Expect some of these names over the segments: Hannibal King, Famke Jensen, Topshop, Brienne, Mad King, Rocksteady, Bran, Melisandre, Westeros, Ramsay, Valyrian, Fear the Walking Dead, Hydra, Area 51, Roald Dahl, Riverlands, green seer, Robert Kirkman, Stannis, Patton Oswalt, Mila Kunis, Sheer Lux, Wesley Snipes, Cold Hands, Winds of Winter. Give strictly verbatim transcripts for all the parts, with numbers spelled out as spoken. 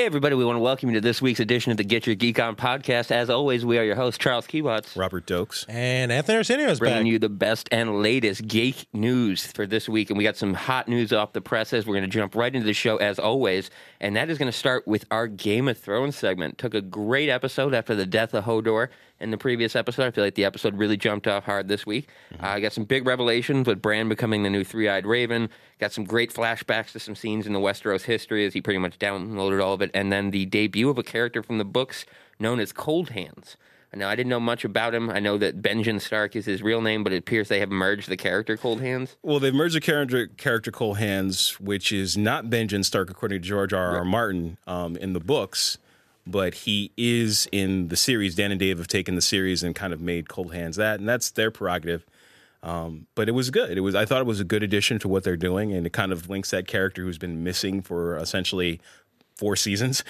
Hey, everybody, we want to welcome you to this week's edition of the Get Your Geek On podcast. As always, we are your hosts, Charles Kiwatz, Robert Dokes, and Anthony Arsenio is bringing back. You the best and latest geek news for this week. And we got some hot news off the presses. We're going to jump right into the show, as always. And that is going to start with our Game of Thrones segment. Took a great episode after the death of Hodor in the previous episode. I feel like the episode really jumped off hard this week. Mm-hmm. uh, got some big revelations with Bran becoming the new Three-Eyed Raven. Got some great flashbacks to some scenes in the Westeros history as he pretty much downloaded all of it. And then the debut of a character from the books known as Cold Hands. Now, I didn't know much about him. I know that Benjen Stark is his real name, but it appears they have merged the character Cold Hands. Well, they've merged the character, character Cold Hands, which is not Benjen Stark, according to George R. Right. R. Martin um, in the books. But he is in the series. Dan and Dave have taken the series and kind of made Cold Hands that, and that's their prerogative. Um, but it was good. It was. I thought it was a good addition to what they're doing, and it kind of links that character who's been missing for essentially four seasons.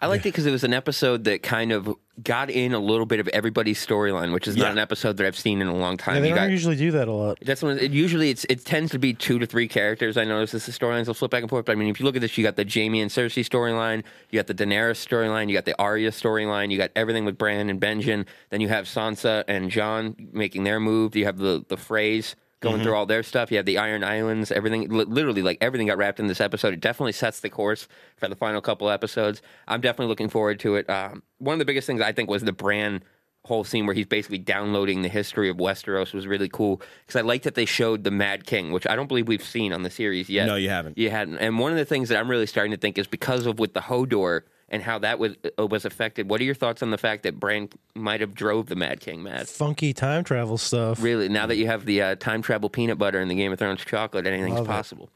I liked it because it was an episode that kind of got in a little bit of everybody's storyline, which is yeah. not an episode that I've seen in a long time. Yeah, they you don't got, usually do that a lot. That's when it usually it's, it tends to be two to three characters. I notice this the storylines will flip back and forth. But I mean, if you look at this, you got the Jaime and Cersei storyline, you got the Daenerys storyline, you got the Arya storyline, you got everything with Bran and Benjen. Then you have Sansa and Jon making their move. You have the the Freys going mm-hmm. through all their stuff. You have the Iron Islands, everything, li- literally, like, everything got wrapped in this episode. It definitely sets the course for the final couple episodes. I'm definitely looking forward to it. Um, one of the biggest things, I think, was the Bran whole scene where he's basically downloading the history of Westeros was really cool, because I like that they showed the Mad King, which I don't believe we've seen on the series yet. No, you haven't. You hadn't. And one of the things that I'm really starting to think is because of with the Hodor and how that was was affected. What are your thoughts on the fact that Bran might have drove the Mad King mad? Funky time travel stuff. Really, now that you have the uh, time travel peanut butter and the Game of Thrones chocolate, anything's Love possible.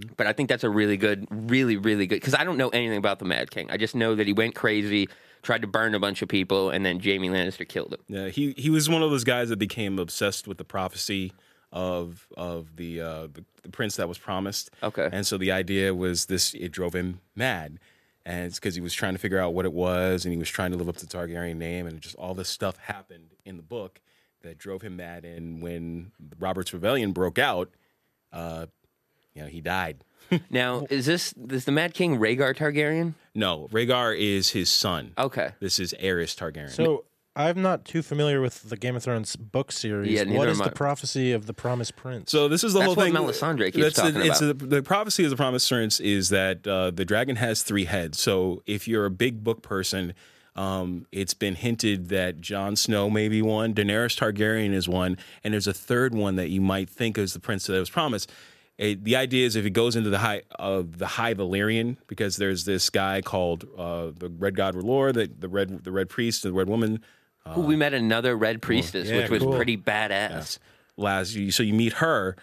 It. But I think that's a really good, really, really good, because I don't know anything about the Mad King. I just know that he went crazy, tried to burn a bunch of people, and then Jaime Lannister killed him. Yeah, he he was one of those guys that became obsessed with the prophecy of of the uh, the, the prince that was promised. Okay. And so the idea was this, it drove him mad. And it's because he was trying to figure out what it was, and he was trying to live up to the Targaryen name, and just all this stuff happened in the book that drove him mad. And when Robert's Rebellion broke out, uh, you know, he died. Now, is this is the Mad King Rhaegar Targaryen? No, Rhaegar is his son. Okay, this is Aerys Targaryen. So I'm not too familiar with the Game of Thrones book series. Yeah, what is the prophecy of the Promised Prince? So this is the That's whole thing. That's what Melisandre keeps That's talking a, about. It's a, the prophecy of the Promised Prince is that uh, the dragon has three heads. So if you're a big book person, um, it's been hinted that Jon Snow may be one, Daenerys Targaryen is one, and there's a third one that you might think is the prince that was promised. It, the idea is if it goes into the high of uh, the High Valyrian, because there's this guy called uh, the Red God R'hllor, the, the red the Red Priest, the Red Woman. Uh, Ooh, we met another Red Priestess, yeah, which was cool. pretty badass. Yes. Last, you, so you meet her,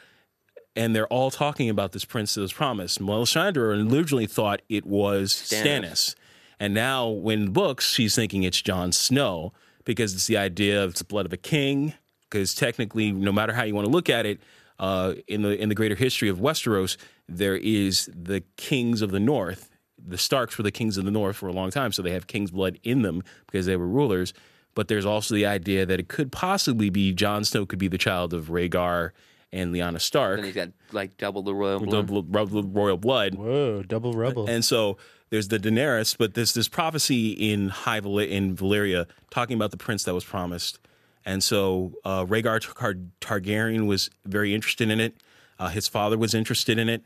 and they're all talking about this prince that was promised. Melisandre originally thought it was Stannis. Stannis. And now, in books, she's thinking it's Jon Snow, because it's the idea of the blood of a king, because technically, no matter how you want to look at it, uh, in the in the greater history of Westeros, there is the kings of the north. The Starks were the kings of the north for a long time, so they have king's blood in them because they were rulers. But there's also the idea that it could possibly be Jon Snow could be the child of Rhaegar and Lyanna Stark. And he's got, like, double the royal blood. Double, double royal blood. Whoa, double rubble. And so there's the Daenerys, but there's this prophecy in High Val- in Valyria talking about the prince that was promised. And so uh, Rhaegar Tar- Targaryen was very interested in it. Uh, his father was interested in it.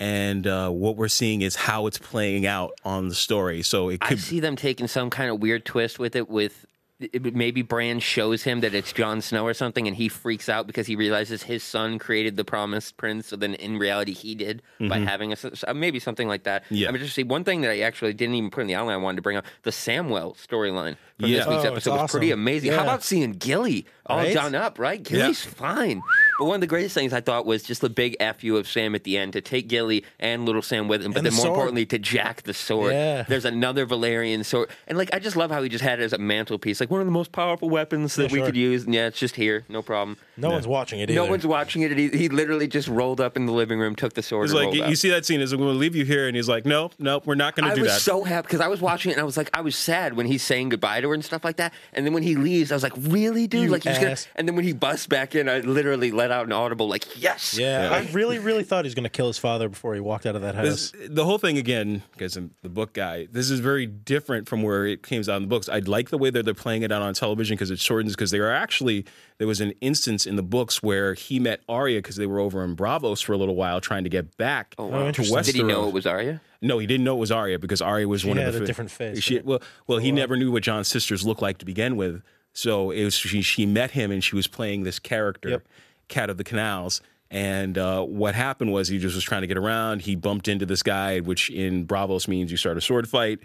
And uh, what we're seeing is how it's playing out on the story. So it could I see them taking some kind of weird twist with it with... It, maybe Bran shows him that it's Jon Snow or something, and he freaks out because he realizes his son created the Promised Prince, so then in reality he did mm-hmm. by having a... Maybe something like that. Yeah. I'm interested. One thing that I actually didn't even put in the outline I wanted to bring up, the Samwell storyline from yeah. this week's oh, episode awesome. was pretty amazing. Yeah. How about seeing Gilly all right? done up, right? Gilly's yeah. fine. But one of the greatest things I thought was just the big F you of Sam at the end, to take Gilly and little Sam with him, but and then the more sword. importantly, to jack the sword. Yeah. There's another Valyrian sword. And, like, I just love how he just had it as a mantelpiece. Like, one of the most powerful weapons that yeah, we sure. could use. And yeah, it's just here. No problem. No, no one's watching it either. No one's watching it. He, he literally just rolled up in the living room, took the sword he's and like, rolled up. You see that scene. He's like, we'll leave you here. And he's like, no, no, we're not going to do that. I was so happy because I was watching it and I was like, I was sad when he's saying goodbye to her and stuff like that. And then when he leaves, I was like, really, dude? You like, he was gonna... And then when he busts back in, I literally let let out an audible, like, yes. Yeah, yeah. I really, really thought he was going to kill his father before he walked out of that house. This, the whole thing, again, because I'm the book guy, this is very different from where it came out in the books. I like the way that they're playing it out on television because it shortens, because they were actually, there was an instance in the books where he met Arya because they were over in Braavos for a little while trying to get back oh, wow. to Westeros. Did he know it was Arya? No, he didn't know it was Arya because Arya was she one had of the a fa- different face. She, well, well, he never knew what Jon's sisters looked like to begin with. So it was she, she met him and she was playing this character, yep. Cat of the Canals. And uh, what happened was he just was trying to get around. He bumped into this guy, which in Braavos means you start a sword fight,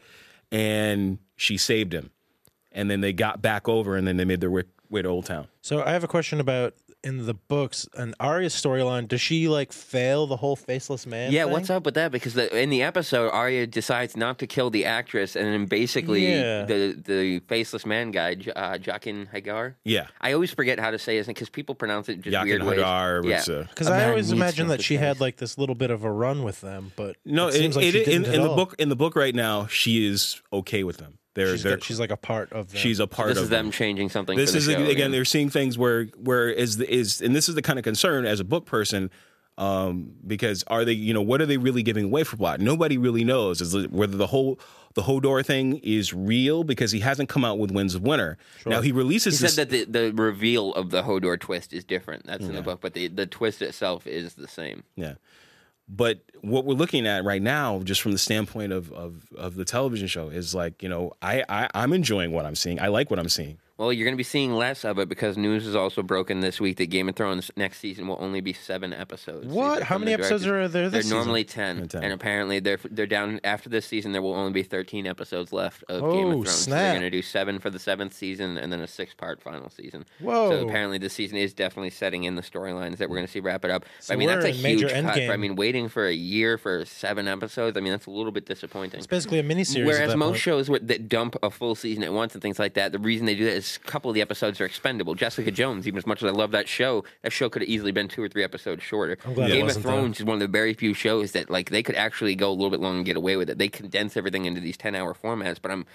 and she saved him. And then they got back over, and then they made their way to Old Town. So I have a question about, in the books, an Arya's storyline, does she, like, fail the whole faceless man Yeah, thing? What's up with that? Because the, in the episode, Arya decides not to kill the actress, and then basically yeah. the, the faceless man guy, uh, Jakin Hagar. Yeah. I always forget how to say his name, because people pronounce it just Jakin weird Hagar ways. Yeah. Because I always imagine that she face. had, like, this little bit of a run with them, but no, it, it seems like it, she didn't in, in the book. In the book right now, she is okay with them. They're, she's, they're, got, she's like a part of them. She's a part so this of is them, them changing something. This for the is show, again, again they're seeing things where where is the, is and this is the kind of concern as a book person, um, because are they, you know, what are they really giving away for plot? Nobody really knows is whether the whole the Hodor thing is real because he hasn't come out with Winds of Winter. Sure. Now he releases. He this, said that the, the reveal of the Hodor twist is different. That's yeah. in the book, but the the twist itself is the same. Yeah. But what we're looking at right now, just from the standpoint of, of, of the television show, is like, you know, I, I, I'm enjoying what I'm seeing. I like what I'm seeing. Well, you're going to be seeing less of it because news is also broken this week that Game of Thrones next season will only be seven episodes. What? How many episodes are there this season? They're normally ten, ten. And apparently they're they're down after this season. There will only be thirteen episodes left of oh, Game of Thrones. Snap. So they're going to do seven for the seventh season and then a six-part final season. Whoa. So apparently this season is definitely setting in the storylines that we're going to see wrap it up. So I mean, that's a huge cut. I mean, waiting for a year for seven episodes, I mean, that's a little bit disappointing. It's basically a miniseries. Whereas most shows that dump a full season at once and things like that, the reason they do that is a couple of the episodes are expendable. Jessica Jones, even as much as I love that show, that show could have easily been two or three episodes shorter. Game of Thrones is one of the very few shows that, like, they could actually go a little bit long and get away with it. They condense everything into these ten-hour formats, but I'm...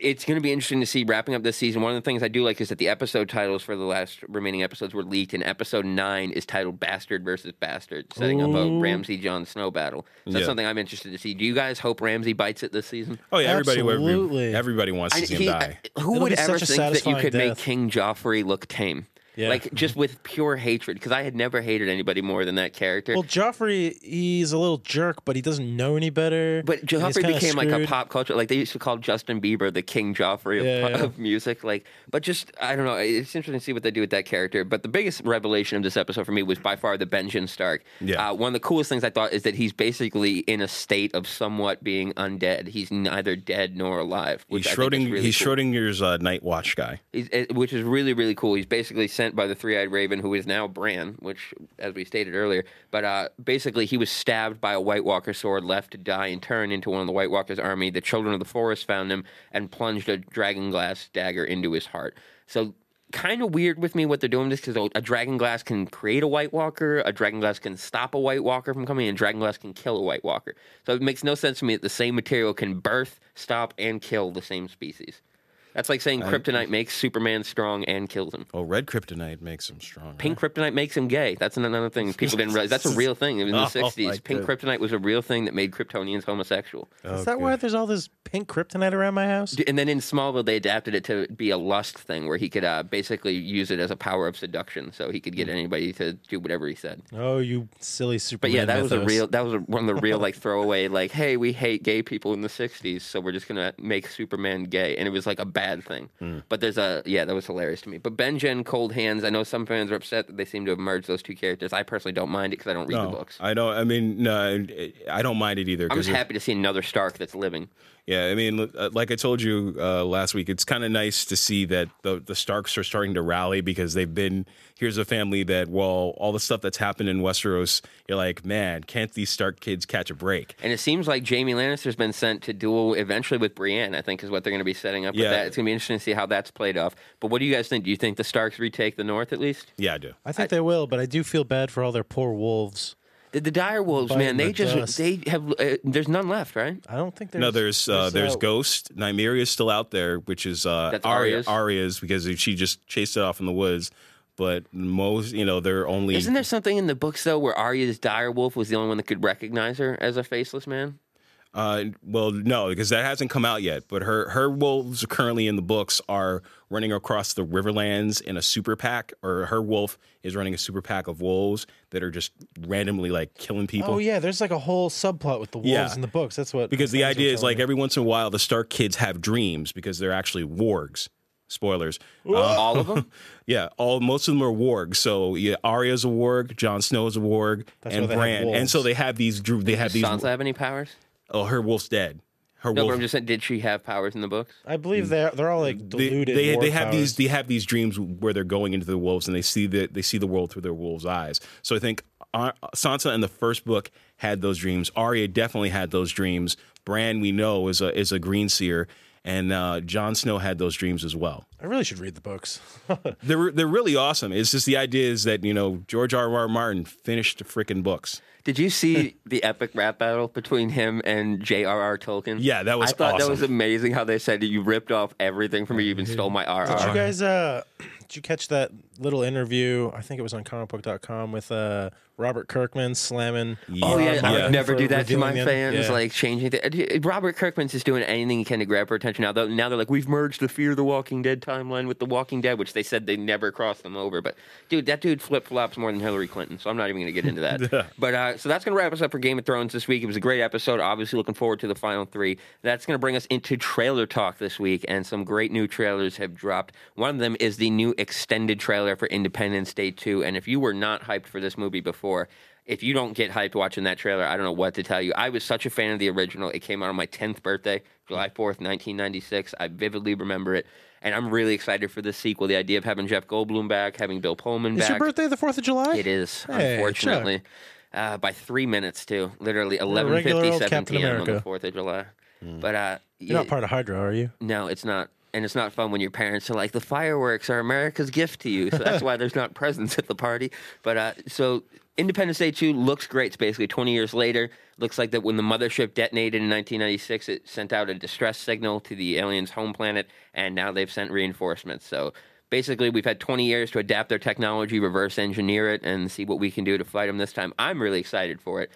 It's going to be interesting to see wrapping up this season. One of the things I do like is that the episode titles for the last remaining episodes were leaked, and episode nine is titled Bastard versus Bastard, setting Ooh. up a Ramsay Jon Snow battle. So that's yeah. something I'm interested to see. Do you guys hope Ramsay bites it this season? Oh, yeah. Everybody, everybody, everybody wants to I, see him he, die. I, who It'll would ever think that you could death. make King Joffrey look tame? Yeah. Like, just with pure hatred, because I had never hated anybody more than that character. Well, Joffrey, he's a little jerk, but he doesn't know any better. But Joffrey became screwed. like a pop culture, like they used to call Justin Bieber the King Joffrey of, yeah, yeah. of music. Like, but just, I don't know, it's interesting to see what they do with that character. But the biggest revelation of this episode for me was by far the Benjen Stark. Yeah. Uh, one of the coolest things I thought is that he's basically in a state of somewhat being undead. He's neither dead nor alive. Which he's Schroding, really he's cool. Schrodinger's uh, Night Watch guy. He's, uh, which is really, really cool. He's basically saying, by the Three-Eyed Raven, who is now Bran, which, as we stated earlier, but uh, basically he was stabbed by a white walker sword, left to die, and turned into one of the white walker's army. The children of the forest found him and plunged a dragonglass dagger into his heart. So kind of weird with me what they're doing this, because a dragonglass can create a white walker, a dragonglass can stop a white walker from coming, and dragonglass can kill a white walker. So it makes no sense to me that the same material can birth, stop, and kill the same species. That's like saying kryptonite makes Superman strong and kills him. Oh, red kryptonite makes him strong. Pink right? kryptonite makes him gay. That's another thing people didn't realize. That's a real thing. It was in the sixties. Oh, pink God. kryptonite was a real thing that made Kryptonians homosexual. Oh, Is that good. why there's all this pink kryptonite around my house? And then in Smallville, they adapted it to be a lust thing where he could uh, basically use it as a power of seduction, so he could get anybody to do whatever he said. Oh, you silly Superman! But yeah, that mythos. was a real. That was a, one of the real like throwaway. Like, hey, we hate gay people in the sixties, so we're just gonna make Superman gay, and it was like a bad thing. Mm. But there's a, yeah, that was hilarious to me. But Benjen, Cold Hands, I know some fans are upset that they seem to have merged those two characters. I personally don't mind it because I don't read no, the books. I don't, I mean, no, I don't mind it either. I'm just happy to see another Stark that's living. Yeah, I mean, like I told you uh, last week, it's kind of nice to see that the, the Starks are starting to rally, because they've been, here's a family that, well, all the stuff that's happened in Westeros, you're like, man, can't these Stark kids catch a break? And it seems like Jaime Lannister's been sent to duel eventually with Brienne, I think, is what they're going to be setting up yeah. with that. It's going to be interesting to see how that's played off. But what do you guys think? Do you think the Starks retake the North at least? Yeah, I do. I think I, they will, but I do feel bad for all their poor wolves. The, the dire wolves, Biting man, they the just, dust. they have, uh, there's none left, right? I don't think there's. No, there's, uh, there's, uh, there's Ghost. Nymeria's still out there, which is uh, Arya, Arya's, because she just chased it off in the woods. But most, you know, they're only... Isn't there something in the books, though, where Arya's direwolf was the only one that could recognize her as a faceless man? Uh, well, no, because that hasn't come out yet. But her, her wolves currently in the books are running across the Riverlands in a super pack, or her wolf is running a super pack of wolves that are just randomly, like, killing people. Oh, yeah, there's, like, a whole subplot with the wolves yeah. in the books. That's what... Because the idea is, like, me. every once in a while, the Stark kids have dreams because they're actually wargs. Spoilers. Um, all of them? Yeah, all most of them are wargs. So yeah, Arya's a warg, Jon Snow's a warg, That's and Bran. And so they have these... They have Does these Sansa w- have any powers? Oh, her wolf's dead. Her no, wolf... but I'm just saying, did she have powers in the books? I believe they're they're all like deluded. They they, they have powers. these they have these dreams where they're going into the wolves and they see the they see the world through their wolves' eyes. So I think Sansa in the first book had those dreams. Arya definitely had those dreams. Bran, we know, is a is a green seer. And uh, Jon Snow had those dreams as well. I really should read the books. they're they're really awesome. It's just the idea is that, you know, George R. R. Martin finished the frickin' books. Did you see the epic rap battle between him and J R R. Tolkien? Yeah, that was awesome. I thought awesome. that was amazing how they said you ripped off everything from me. You even stole my R R. Did you guys uh, did you catch that little interview? I think it was on comic book dot com with uh, Robert Kirkman slamming. Yeah. Oh, yeah. I would yeah. never do that to my fans. Yeah. Like changing the, Robert Kirkman's just doing anything he can to grab our attention. Now, though, now they're like, we've merged the Fear the Walking Dead timeline with the Walking Dead, which they said they never crossed them over. But, dude, that dude flip flops more than Hillary Clinton, so I'm not even going to get into that. yeah. But uh, so that's going to wrap us up for Game of Thrones this week. It was a great episode. Obviously, looking forward to the final three. That's going to bring us into trailer talk this week, and some great new trailers have dropped. One of them is the new extended trailer for Independence Day two, and if you were not hyped for this movie before, if you don't get hyped watching that trailer, I don't know what to tell you. I was such a fan of the original. It came out on my tenth birthday, July fourth, nineteen ninety-six. I vividly remember it. And I'm really excited for this sequel. The idea of having Jeff Goldblum back, having Bill Pullman back. Is your birthday the fourth of July? It is, hey, unfortunately. Uh, by three minutes, too. Literally eleven fifty-seven p.m. on the fourth of July. Mm. But uh, You're not part of Hydra, are you? No, it's not. And it's not fun when your parents are like, the fireworks are America's gift to you. So that's why there's not presents at the party. But uh, so... Independence Day two looks great. It's basically twenty years later. Looks like that when the mothership detonated in nineteen ninety-six, it sent out a distress signal to the aliens' home planet, and now they've sent reinforcements. So basically, we've had twenty years to adapt their technology, reverse engineer it, and see what we can do to fight them this time. I'm really excited for it.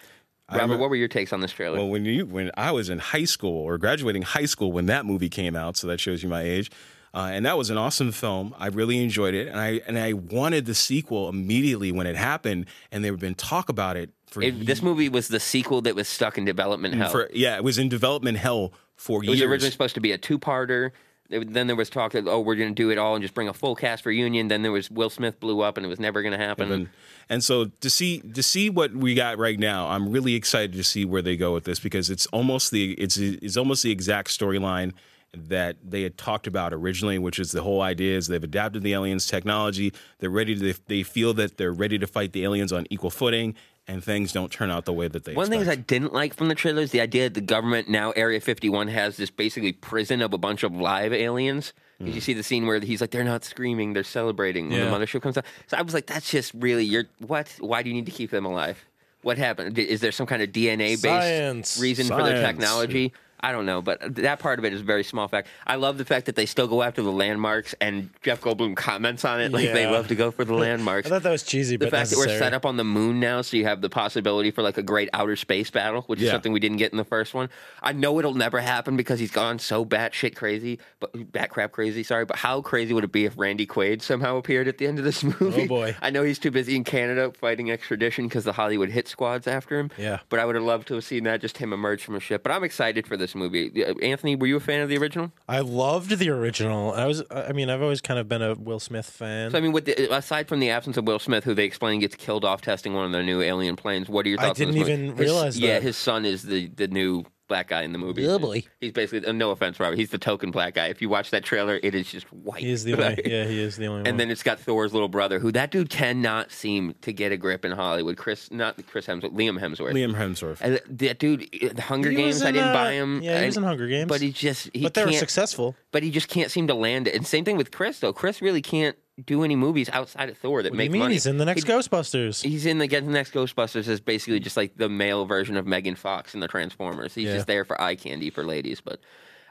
Robert, I'm, what were your takes on this trailer? Well, when you when I was in high school or graduating high school when that movie came out, so that shows you my age. Uh, and that was an awesome film. I really enjoyed it, and I and I wanted the sequel immediately when it happened. And there had been talk about it for it, this movie was the sequel that was stuck in development hell. For, yeah, it was in development hell for it years. It was originally supposed to be a two-parter. It, then there was talk that oh, we're going to do it all and just bring a full cast reunion. Then there was Will Smith blew up, and it was never going to happen. And, then, and so to see to see what we got right now, I'm really excited to see where they go with this because it's almost the it's it's almost the exact storyline that they had talked about originally, which is the whole idea is they've adapted the aliens' technology. They're ready to, they feel that they're ready to fight the aliens on equal footing, and things don't turn out the way that they One expect. One of the things I didn't like from the trailer is the idea that the government, now Area fifty-one, has this basically prison of a bunch of live aliens. Because mm. you see the scene where he's like, they're not screaming, they're celebrating when yeah. the mothership comes out. So I was like, that's just really, you're, what? Why do you need to keep them alive? What happened? Is there some kind of D N A-based reason Science. for their technology? I don't know, but that part of it is a very small fact. I love the fact that they still go after the landmarks, and Jeff Goldblum comments on it like yeah. they love to go for the landmarks. I thought that was cheesy, the but The fact necessary. that we're set up on the moon now, so you have the possibility for like a great outer space battle, which yeah. is something we didn't get in the first one. I know it'll never happen because he's gone so batshit crazy, but bat crap crazy, sorry, but how crazy would it be if Randy Quaid somehow appeared at the end of this movie? Oh, boy. I know he's too busy in Canada fighting extradition because the Hollywood hit squad's after him, Yeah, but I would have loved to have seen that, just him emerge from a ship. But I'm excited for this movie. Anthony, were you a fan of the original? I loved the original. I was. I mean, I've always kind of been a Will Smith fan. So, I mean, with the, aside from the absence of Will Smith, who they explain gets killed off testing one of their new alien planes, what are your thoughts on this movie? I didn't even realize that. Yeah, his son is the, the new black guy in the movie. Really? He's basically, no offense, Robert, he's the token black guy. If you watch that trailer, it is just white. He is the only, yeah, he is the only one. And then it's got Thor's little brother, who that dude cannot seem to get a grip in Hollywood. Chris, not Chris Hemsworth, Liam Hemsworth. Liam Hemsworth. And that dude, the Hunger he Games, in, I didn't uh, buy him. Yeah, he was in Hunger Games. But he just, he But they were successful. But he just can't seem to land it. And same thing with Chris, though. Chris really can't do any movies outside of Thor that what make do you mean? money. He's in the next he, Ghostbusters. He's in the, the next Ghostbusters is basically just like the male version of Megan Fox in the Transformers. He's yeah. just there for eye candy for ladies. But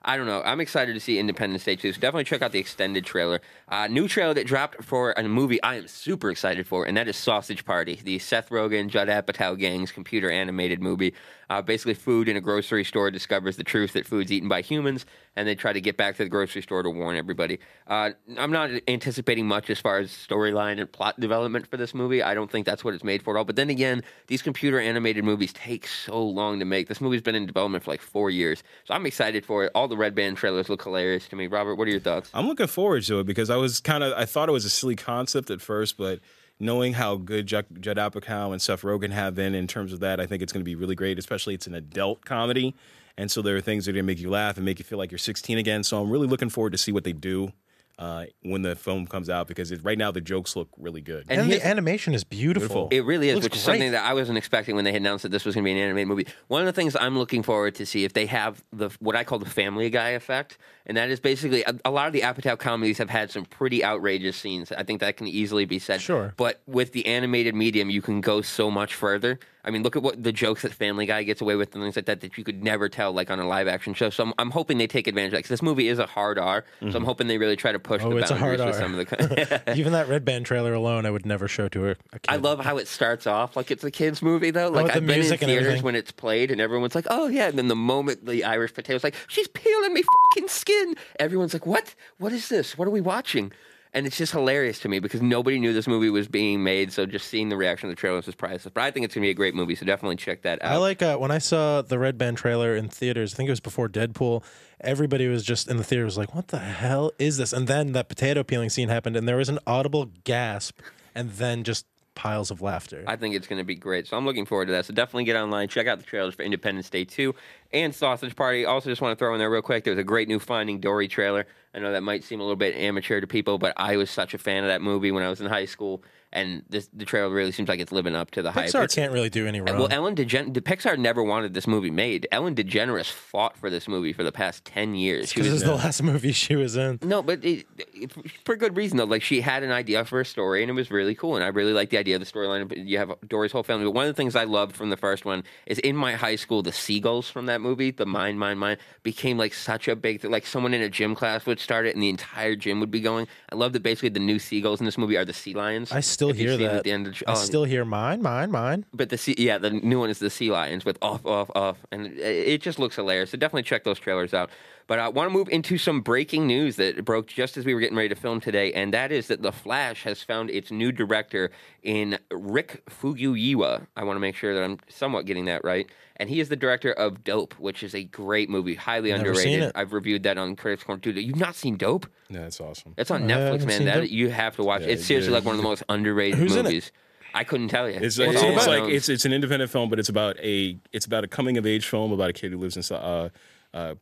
I don't know. I'm excited to see Independence Day two, so definitely check out the extended trailer. Uh, new trailer that dropped for a movie I am super excited for, and that is Sausage Party, the Seth Rogen, Judd Apatow gang's computer animated movie. Uh, basically, food in a grocery store discovers the truth that food's eaten by humans, and they try to get back to the grocery store to warn everybody. Uh, I'm not anticipating much as far as storyline and plot development for this movie. I don't think that's what it's made for at all. But then again, these computer animated movies take so long to make. This movie's been in development for like four years. So I'm excited for it. All the Red Band trailers look hilarious to me. Robert, what are your thoughts? I'm looking forward to it because I was kind of, I thought it was a silly concept at first, but knowing how good Judd Apatow and Seth Rogen have been in terms of that, I think it's going to be really great, especially it's an adult comedy. And so there are things that are going to make you laugh and make you feel like you're sixteen again. So I'm really looking forward to see what they do uh, when the film comes out, because it, right now the jokes look really good. And, and the animation is beautiful. beautiful. It really is, it which great. is something that I wasn't expecting when they announced that this was going to be an animated movie. One of the things I'm looking forward to see if they have the what I call the Family Guy effect, and that is basically a, a lot of the Apatow comedies have had some pretty outrageous scenes. I think that can easily be said. Sure. But with the animated medium, you can go so much further. I mean, look at what the jokes that Family Guy gets away with and things like that that you could never tell, like, on a live-action show. So I'm, I'm hoping they take advantage of that, because this movie is a hard R, mm-hmm. so I'm hoping they really try to push oh, the boundaries with some of the... Even that Red Band trailer alone, I would never show to a kid. I love how it starts off like it's a kid's movie, though. Like, oh, I've been in theaters when it's played, and everyone's like, oh, yeah, and then the moment the Irish potato's like, she's peeling me fucking skin, everyone's like, what? What is this? What are we watching? And it's just hilarious to me because nobody knew this movie was being made. So just seeing the reaction of the trailer was priceless. But I think it's going to be a great movie. So definitely check that out. I like uh, when I saw the Red Band trailer in theaters, I think it was before Deadpool, everybody was just in the theater was like, what the hell is this? And then that potato peeling scene happened and there was an audible gasp and then just piles of laughter. I think it's going to be great. So I'm looking forward to that. So definitely get online. Check out the trailers for Independence Day two and Sausage Party. Also just want to throw in there real quick, there was a great new Finding Dory trailer. I know that might seem a little bit amateur to people, but I was such a fan of that movie when I was in high school, and this, the trailer really seems like it's living up to the Pixar hype. Pixar can't really do any wrong. Well, Ellen DeGen- Pixar never wanted this movie made. Ellen DeGeneres fought for this movie for the past ten years. Because it was the last movie she was in. No, but it, it, for good reason, though. Like, she had an idea for a story, and it was really cool, and I really like the idea of the storyline. You have Dory's whole family. But one of the things I loved from the first one is in my high school, the seagulls from that movie, the mine, mine, mine, became, like, such a big thing. Like, someone in a gym class would start it, and the entire gym would be going. I love that basically the new seagulls in this movie are the sea lions. I still hear that. At the end of the show. I still hear mine, mine, mine. But the sea, yeah, the new one is the sea lions with off, off, off, and it, it just looks hilarious. So definitely check those trailers out. But I want to move into some breaking news that broke just as we were getting ready to film today, and that is that The Flash has found its new director in Rick Famuyiwa. I want to make sure that I'm somewhat getting that right. And he is the director of Dope, which is a great movie, highly Never underrated. Seen it. I've reviewed that on Critics Corner. Dude, you've not seen Dope? No, that's awesome. It's on uh, Netflix, man. That it. You have to watch yeah, it. It's seriously yeah. like one of the most underrated Who's movies. I couldn't tell you. It's, it's, it's, it's like it's it's an independent film, but it's about a it's about a coming of age film about a kid who lives in uh, uh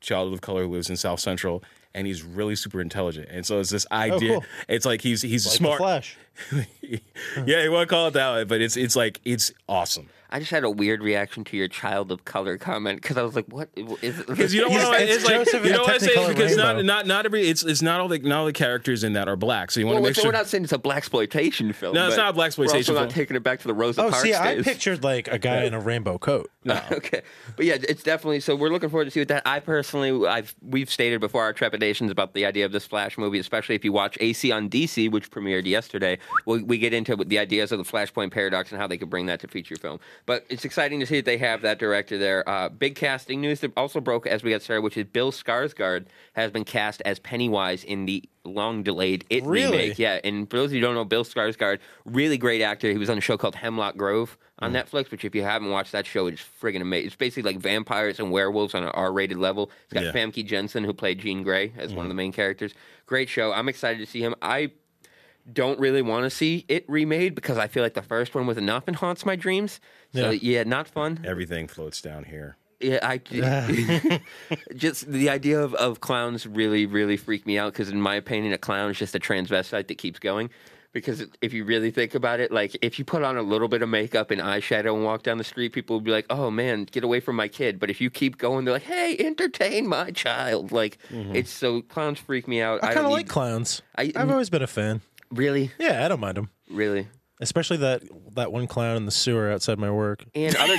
child of color who lives in South Central, and he's really super intelligent. And so it's this idea. Oh, cool. It's like he's he's like smart. The Flash. Yeah, you want to call it that, but it's it's like it's awesome. I just had a weird reaction to your child of color comment because I was like, "What is it?" Because you don't want to. It's like you don't want to say it's because not, not not every it's it's not all the not all the characters in that are black, so you want to well, make so sure we're not saying it's a blaxploitation film. No, it's not a blaxploitation film. We're also not taking it back to the Rosa Parks days. Oh, see, I pictured like a guy yeah. in a rainbow coat. No, okay, but yeah, it's definitely so. We're looking forward to see what that. I personally, I've we've stated before our trepidations about the idea of this Flash movie, especially if you watch A C on D C, which premiered yesterday. We we get into the ideas of the Flashpoint paradox and how they could bring that to feature film. But it's exciting to see that they have that director there. Uh, big casting news that also broke as we got started, which is Bill Skarsgård has been cast as Pennywise in the long-delayed It really? remake. Yeah, and for those of you who don't know, Bill Skarsgård, really great actor. He was on a show called Hemlock Grove on mm. Netflix, which if you haven't watched that show, it's friggin' amazing. It's basically like vampires and werewolves on an R-rated level. It's got yeah. Famke Jensen, who played Jean Grey as mm. one of the main characters. Great show. I'm excited to see him. I... don't really want to see it remade because I feel like the first one was enough and haunts my dreams. So, yeah, yeah not fun. Everything floats down here. Yeah, I just the idea of, of clowns really, really freaked me out because, in my opinion, a clown is just a transvestite that keeps going. Because if you really think about it, like, if you put on a little bit of makeup and eyeshadow and walk down the street, people would be like, oh, man, get away from my kid. But if you keep going, they're like, hey, entertain my child. Like, mm-hmm. it's so clowns freak me out. I kind of like need... clowns. I, I've always been a fan. Really? Yeah, I don't mind them. Really? Especially that that one clown in the sewer outside my work, and other,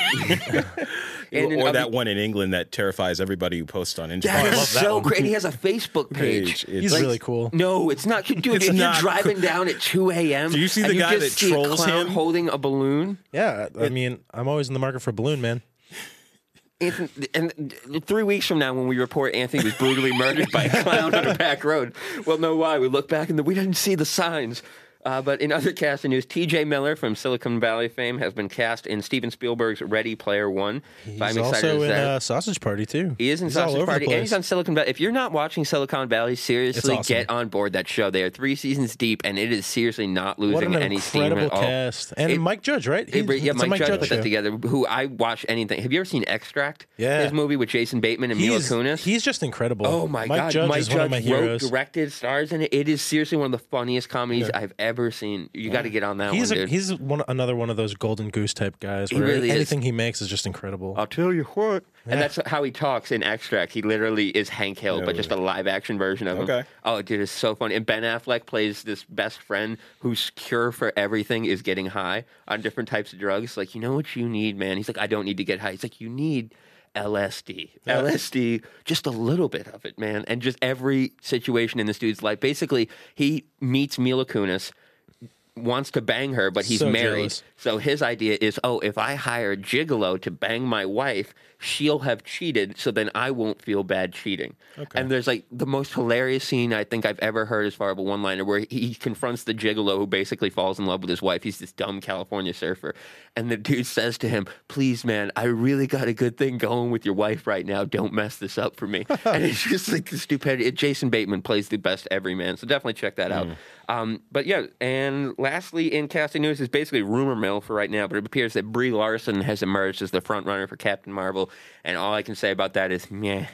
and or, or that other... one in England that terrifies everybody who posts on Instagram. That is so great. He has a Facebook page. page. He's like, really cool. No, it's not. Dude, it's if not you're driving cool. down at two a m, do you see the and guy that see trolls a clown him holding a balloon? Yeah, I mean, I'm always in the market for a balloon, man. Anthony, and three weeks from now, when we report Anthony was brutally murdered by a clown on a back road, we'll know why. We look back and we didn't see the signs. Uh, but in other casting news, T J Miller from Silicon Valley fame has been cast in Steven Spielberg's Ready Player One. He's I'm also in uh, Sausage Party, too. He is in he's Sausage Party, and he's on Silicon Valley. If you're not watching Silicon Valley, seriously, awesome. Get on board that show. They are three seasons deep, and it is seriously not losing what an any steam at all. Cast. And it, Mike Judge, right? He, it, yeah, Mike, Mike Judge, Judge put that together, who I watch anything. Have you ever seen Extract? Yeah. His movie with Jason Bateman and he's, Mila Kunis? He's just incredible. Oh, my Mike God. Judge Mike is Judge one of my heroes. Wrote, directed, stars in it. It is seriously one of the funniest comedies yeah. I've ever seen. You yeah. got to get on that he's one, a, dude. He's one, another one of those golden goose type guys. Where he really anything is. He makes is just incredible. I'll tell you what. Yeah. And that's how he talks in Extract. He literally is Hank Hill, no, but just a live action version of okay. him. Oh, dude, it's so funny. And Ben Affleck plays this best friend whose cure for everything is getting high on different types of drugs. Like, you know what you need, man? He's like, I don't need to get high. He's like, you need L S D. Yeah. L S D, just a little bit of it, man. And just every situation in this dude's life. Basically, he meets Mila Kunis, wants to bang her, but he's so married. Jealous. So his idea is, oh, if I hire a gigolo to bang my wife, she'll have cheated, so then I won't feel bad cheating. Okay. And there's like the most hilarious scene I think I've ever heard as far as a one-liner where he confronts the gigolo who basically falls in love with his wife. He's this dumb California surfer. And the dude says to him, please, man, I really got a good thing going with your wife right now. Don't mess this up for me. And it's just like the stupidity. Jason Bateman plays the best everyman, so definitely check that out. Mm. Um, but yeah, and lastly in casting news is basically rumor mill for right now, but it appears that Brie Larson has emerged as the front runner for Captain Marvel. And all I can say about that is meh.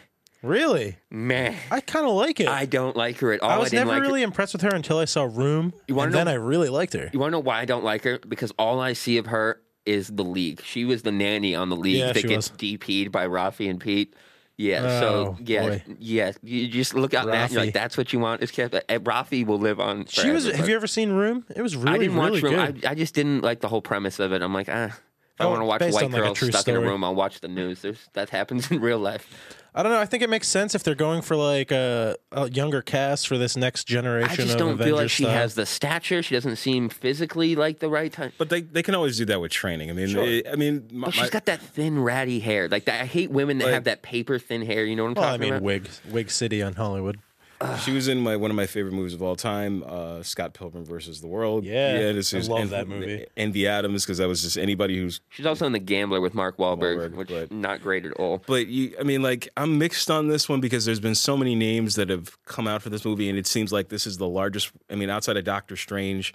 Really? Meh. I kind of like it. I don't like her at all. I was I didn't never like really it. impressed with her until I saw Room, you and know, then I really liked her. You want to know why I don't like her? Because all I see of her is The League. She was the nanny on The League yeah, that gets was. D P'd by Rafi and Pete. Yeah, oh, so, yeah, boy. yeah. You just look out Rafi. That and you're like, that's what you want. It's Rafi will live on forever. She was. Have you ever seen Room? It was really, I didn't really watch Room. good. I, I just didn't like the whole premise of it. I'm like, ah. I want to watch white on, girls like, stuck story. in a room. I'll watch the news. There's, that happens in real life. I don't know. I think it makes sense if they're going for like a, a younger cast for this next generation. I just of don't Avengers feel like she style. has the stature. She doesn't seem physically like the right type. But they, they can always do that with training. I mean, sure. it, I mean, my, but she's my, got that thin ratty hair. Like I hate women that like, have that paper thin hair. You know what I'm well, talking about? I mean, wig, wig city on Hollywood. She was in my one of my favorite movies of all time, uh, Scott Pilgrim versus the World. Yeah, yeah this I is, love and, that movie. And The Addams, because that was just anybody who's... She's also in The Gambler with Mark Wahlberg, Wahlberg which is not great at all. But, you, I mean, like, I'm mixed on this one because there's been so many names that have come out for this movie, and it seems like this is the largest... I mean, outside of Doctor Strange,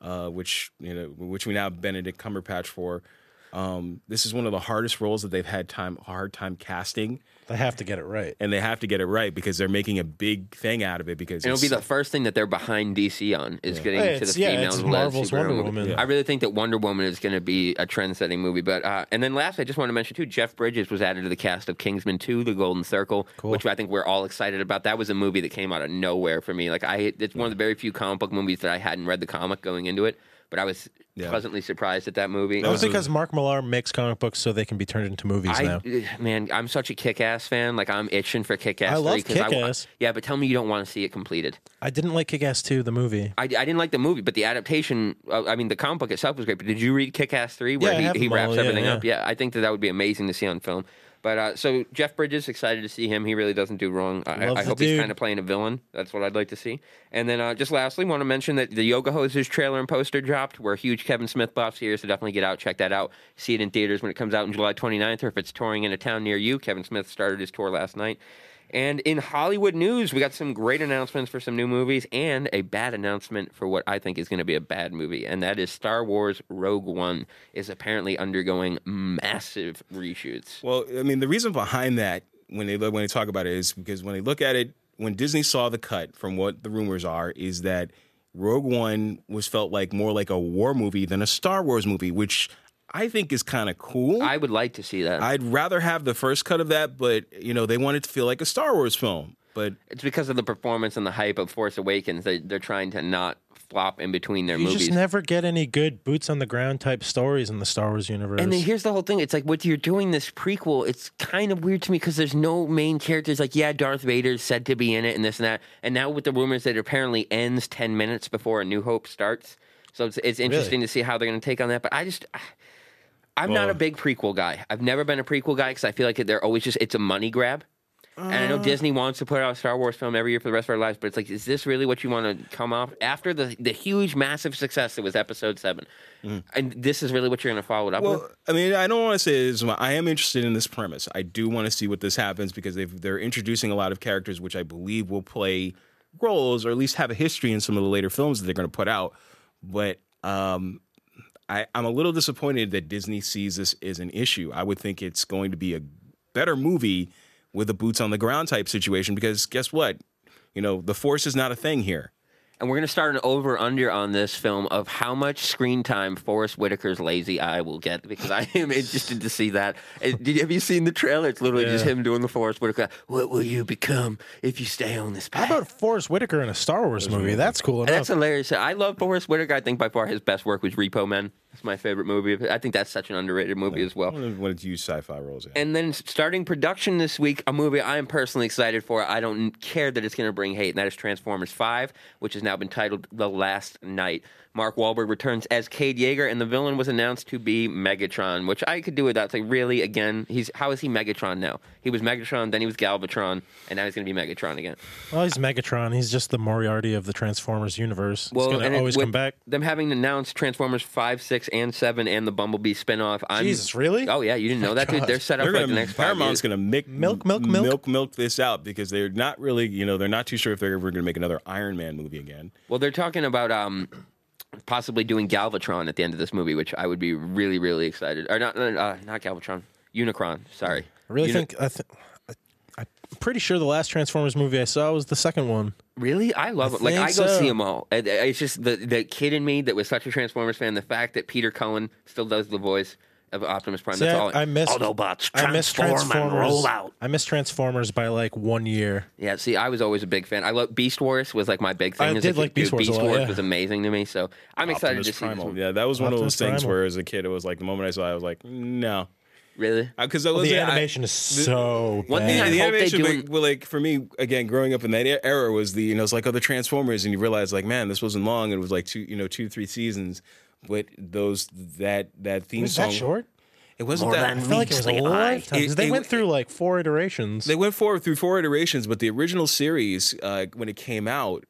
uh, which, you know, which we now have Benedict Cumberbatch for, um, this is one of the hardest roles that they've had time hard time casting. They have to get it right. And they have to get it right because they're making a big thing out of it. Because and it'll be the first thing that they're behind D C on is yeah. getting hey, to the yeah, female Marvel's Wonder Woman. Yeah. I really think that Wonder Woman is going to be a trend-setting movie. But uh, and then last, I just want to mention, too, Jeff Bridges was added to the cast of Kingsman two, The Golden Circle, cool. which I think we're all excited about. That was a movie that came out of nowhere for me. Like I, It's one of the very few comic book movies that I hadn't read the comic going into it. But I was yeah. pleasantly surprised at that movie. That was because Mark Millar makes comic books so they can be turned into movies I, now. Man, I'm such a Kick-Ass fan. Like, I'm itching for Kick-Ass I love Kick-Ass. Yeah, but tell me you don't want to see it completed. I didn't like Kick-Ass two, the movie. I, I didn't like the movie, but the adaptation, I mean, the comic book itself was great. But did you read Kick-Ass three where yeah, he, he wraps all, everything yeah, yeah. up? Yeah, I think that that would be amazing to see on film. But uh, so Jeff Bridges, excited to see him. He really doesn't do wrong. I, I hope dude. he's kind of playing a villain. That's what I'd like to see. And then uh, just lastly, want to mention that the Yoga Hoses trailer and poster dropped. We're huge Kevin Smith buffs here, so definitely get out, check that out. See it in theaters when it comes out on July twenty-ninth, or if it's touring in a town near you. Kevin Smith started his tour last night. And in Hollywood news, we got some great announcements for some new movies and a bad announcement for what I think is going to be a bad movie, and that is Star Wars Rogue One is apparently undergoing massive reshoots. Well, I mean, the reason behind that when they when they talk about it is because when they look at it, when Disney saw the cut from what the rumors are, is that Rogue One was felt like more like a war movie than a Star Wars movie, which I think is kind of cool. I would like to see that. I'd rather have the first cut of that, but, you know, they want it to feel like a Star Wars film. But it's because of the performance and the hype of Force Awakens. They, they're trying to not flop in between their you movies. You just never get any good boots-on-the-ground type stories in the Star Wars universe. And then here's the whole thing. It's like, what you're doing this prequel, it's kind of weird to me because there's no main characters. Like, yeah, Darth Vader's said to be in it and this and that. And now with the rumors that it apparently ends ten minutes before A New Hope starts. So it's, it's interesting really? to see how they're going to take on that. But I just... I'm well, not a big prequel guy. I've never been a prequel guy because I feel like they're always just... It's a money grab. Uh, and I know Disney wants to put out a Star Wars film every year for the rest of our lives, but it's like, is this really what you want to come off after the the huge, massive success that was Episode Seven? Mm. And this is really what you're going to follow it up well, with. I mean, I don't want to say this, I am interested in this premise. I do want to see what this happens because they've, they're introducing a lot of characters, which I believe will play roles or at least have a history in some of the later films that they're going to put out. But um, I, I'm a little disappointed that Disney sees this as an issue. I would think it's going to be a better movie with a boots-on-the-ground type situation, because guess what? You know, the Force is not a thing here. And we're going to start an over-under on this film of how much screen time Forrest Whitaker's lazy eye will get, because I am interested to see that. Did, have you seen the trailer? It's literally yeah. just him doing the Forrest Whitaker. What will you become if you stay on this path? How about Forrest Whitaker in a Star Wars movie? That's cool enough. And that's hilarious. I love Forrest Whitaker. I think by far his best work was Repo Man. It's my favorite movie. I think that's such an underrated movie like, as well. When it's used sci-fi roles. Yeah. And then starting production this week, a movie I am personally excited for. I don't care that it's going to bring hate, and that is Transformers five, which has now been titled The Last Knight. Mark Wahlberg returns as Cade Yeager, and the villain was announced to be Megatron, which I could do without. It's like, really, again, he's how is he Megatron now? He was Megatron, then he was Galvatron, and now he's going to be Megatron again. Well, he's Megatron. He's just the Moriarty of the Transformers universe. Well, he's going to always it, come back. Them having announced Transformers five, six, and seven, and the Bumblebee spinoff. I'm, Jesus, really? Oh, yeah, you didn't know oh, that, dude? They're set up for like the next Paramount's five Paramount's going to milk, milk, milk, milk, milk this out, because they're not really, you know, they're not too sure if they're ever going to make another Iron Man movie again. Well, they're talking about... um. possibly doing Galvatron at the end of this movie, which I would be really, really excited. Or not, uh, not Galvatron, Unicron. Sorry, I really Uni- think I th- I'm pretty sure the last Transformers movie I saw was the second one. Really, I love I it. Like I go so. see them all. It's just the the kid in me that was such a Transformers fan. The fact that Peter Cullen still does the voice of Optimus Prime. See, that's I, all. I missed Autobots. Transform I missed Transformers. And roll out. I missed Transformers by like one year. Yeah. See, I was always a big fan. I love Beast Wars was like my big thing. I as did a kid. like Beast Dude, Wars. Beast Wars yeah. was amazing to me. So I'm Optimus excited to see Primal. This. Yeah, that was one Optimus of those things Primal. Where as a kid it was like the moment I saw it, I was like, no. Really? Because well, the animation I, is so the, bad. One thing I the hope animation, they do like, well, like for me, again, growing up in that era was the you know it's like other oh, Transformers, and you realize like man, this wasn't long. It was like two you know two three seasons. But those that that theme was song was that short. It wasn't More that. I feel like it was a lifetime. It, they it, went through like four iterations. They went forward through four iterations, but the original series uh, when it came out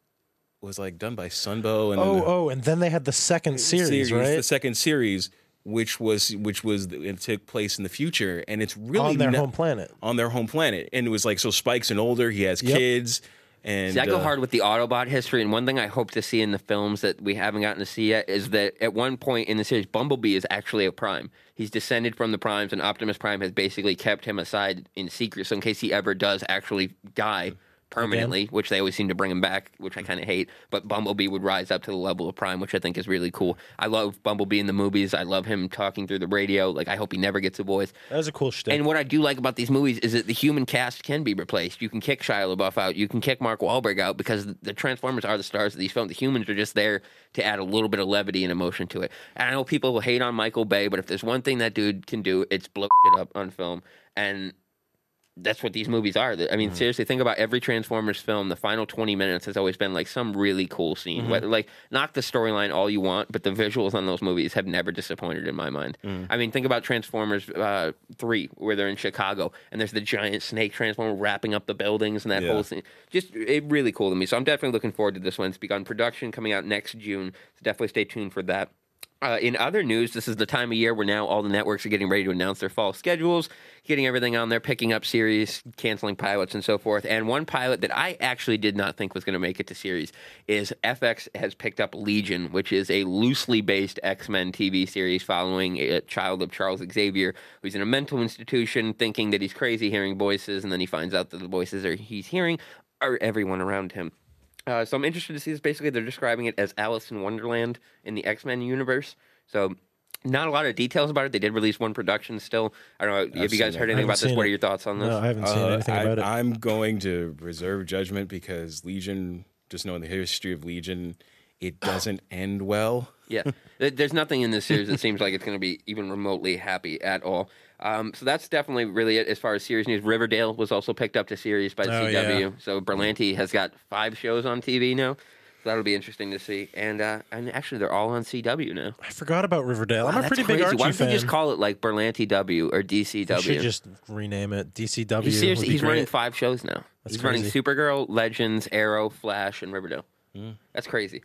was like done by Sunbow. And oh, the, oh, and then they had the second series, series, right? The second series, which was which was it took place in the future, and it's really on their not, home planet. On their home planet, and it was like so. Spike's an older. He has yep. kids. And, see, I go uh, hard with the Autobot history, and one thing I hope to see in the films that we haven't gotten to see yet is that at one point in the series, Bumblebee is actually a Prime. He's descended from the Primes, and Optimus Prime has basically kept him aside in secret, so in case he ever does actually die permanently, okay. which they always seem to bring him back, which I kind of hate, but Bumblebee would rise up to the level of Prime, which I think is really cool. I love Bumblebee in the movies. I love him talking through the radio. Like, I hope he never gets a voice. That was a cool shtick. And what I do like about these movies is that the human cast can be replaced. You can kick Shia LaBeouf out. You can kick Mark Wahlberg out because the Transformers are the stars of these films. The humans are just there to add a little bit of levity and emotion to it. And I know people will hate on Michael Bay, but if there's one thing that dude can do, it's blow shit up on film. And... that's what these movies are. I mean, mm-hmm. seriously, think about every Transformers film. The final twenty minutes has always been like some really cool scene. Mm-hmm. Like, knock the storyline all you want, but the visuals on those movies have never disappointed in my mind. Mm-hmm. I mean, think about Transformers uh, three, where they're in Chicago, and there's the giant snake Transformer wrapping up the buildings and that yeah. whole scene. Just it really cool to me. So I'm definitely looking forward to this one. It's begun production, coming out next June. So definitely stay tuned for that. Uh, in other news, this is the time of year where now all the networks are getting ready to announce their fall schedules, getting everything on there, picking up series, canceling pilots, and so forth. And one pilot that I actually did not think was going to make it to series is F X has picked up Legion, which is a loosely based X-Men T V series following a child of Charles Xavier, who's in a mental institution, thinking that he's crazy hearing voices, and then he finds out that the voices are he's hearing are everyone around him. Uh, so I'm interested to see this. Basically, they're describing it as Alice in Wonderland in the X-Men universe. So Not a lot of details about it. They did release one production still. I don't know. Have you guys heard anything about this? What are your thoughts on this? No, I haven't seen uh, anything I, about it. I'm going to reserve judgment because Legion, just knowing the history of Legion, it doesn't end well. Yeah. There's nothing in this series that seems like it's going to be even remotely happy at all. Um, so that's definitely really it as far as series news. Riverdale was also picked up to series by the oh, C W. Yeah. So Berlanti has got five shows on T V now. That'll be interesting to see. And uh, and actually, they're all on C W now. I forgot about Riverdale. Wow, I'm a pretty crazy. big Archie fan. Why don't fan. you just call it like Berlanti W or D C W? You should just rename it D C W. He's, seriously, he's running five shows now. That's he's crazy. running Supergirl, Legends, Arrow, Flash, and Riverdale. Mm. That's crazy.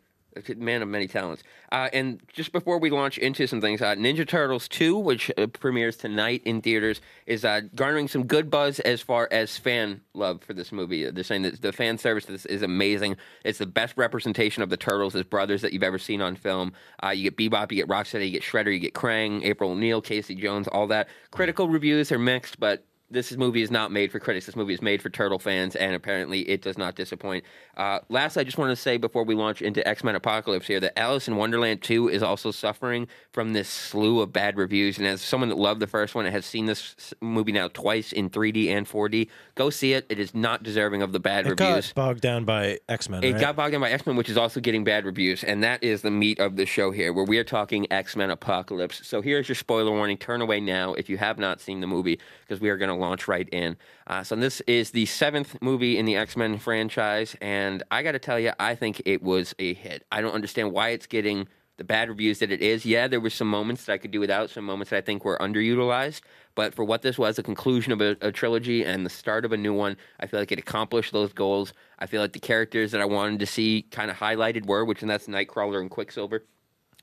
A man of many talents. Uh, and just before we launch into some things, uh, Ninja Turtles two, which uh, premieres tonight in theaters, is uh, garnering some good buzz as far as fan love for this movie. They're saying that the fan service this is amazing. It's the best representation of the Turtles as brothers that you've ever seen on film. Uh, you get Bebop, you get Rocksteady, you get Shredder, you get Krang, April O'Neil, Casey Jones, all that. Critical reviews are mixed, but this movie is not made for critics. This movie is made for Turtle fans, and apparently it does not disappoint. Uh, last, I just want to say before we launch into X-Men Apocalypse here that Alice in Wonderland two is also suffering from this slew of bad reviews. And as someone that loved the first one and has seen this movie now twice in three D and four D, go see it. It is not deserving of the bad it reviews. It got bogged down by X-Men, It right? got bogged down by X-Men, which is also getting bad reviews. And that is the meat of the show here, where we are talking X-Men Apocalypse. So here's your spoiler warning. Turn away now if you have not seen the movie, because we are going to launch right in. Uh, so this is the seventh movie in the X-Men franchise, and I gotta tell you, I think it was a hit. I don't understand why it's getting the bad reviews that it is. Yeah, there were some moments that I could do without, some moments that I think were underutilized, but for what this was, the conclusion of a, a trilogy and the start of a new one, I feel like it accomplished those goals. I feel like the characters that I wanted to see kind of highlighted were, which and that's Nightcrawler and Quicksilver.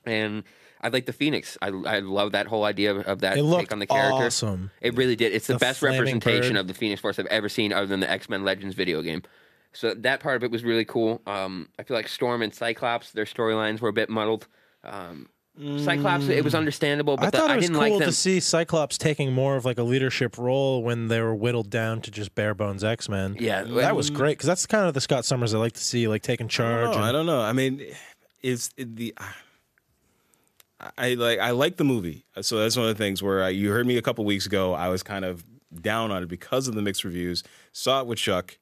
And I like the Phoenix. I, I love that whole idea of, of that take on the character. Awesome. It really did. It's the, the best representation bird. of the Phoenix Force I've ever seen other than the X-Men Legends video game. So that part of it was really cool. Um, I feel like Storm and Cyclops, their storylines were a bit muddled. Um, Cyclops, mm. it was understandable, but I, the, thought it was I didn't cool like them. to see Cyclops taking more of like a leadership role when they were whittled down to just bare bones X-Men. Yeah. That when, was great, because that's kind of the Scott Summers I like to see, like taking charge. I don't know. And, I, don't know. I mean, it's it, the... Uh, I like I like the movie, so that's one of the things where I, you heard me a couple weeks ago. I was kind of down on it because of the mixed reviews. Saw it with Chuck.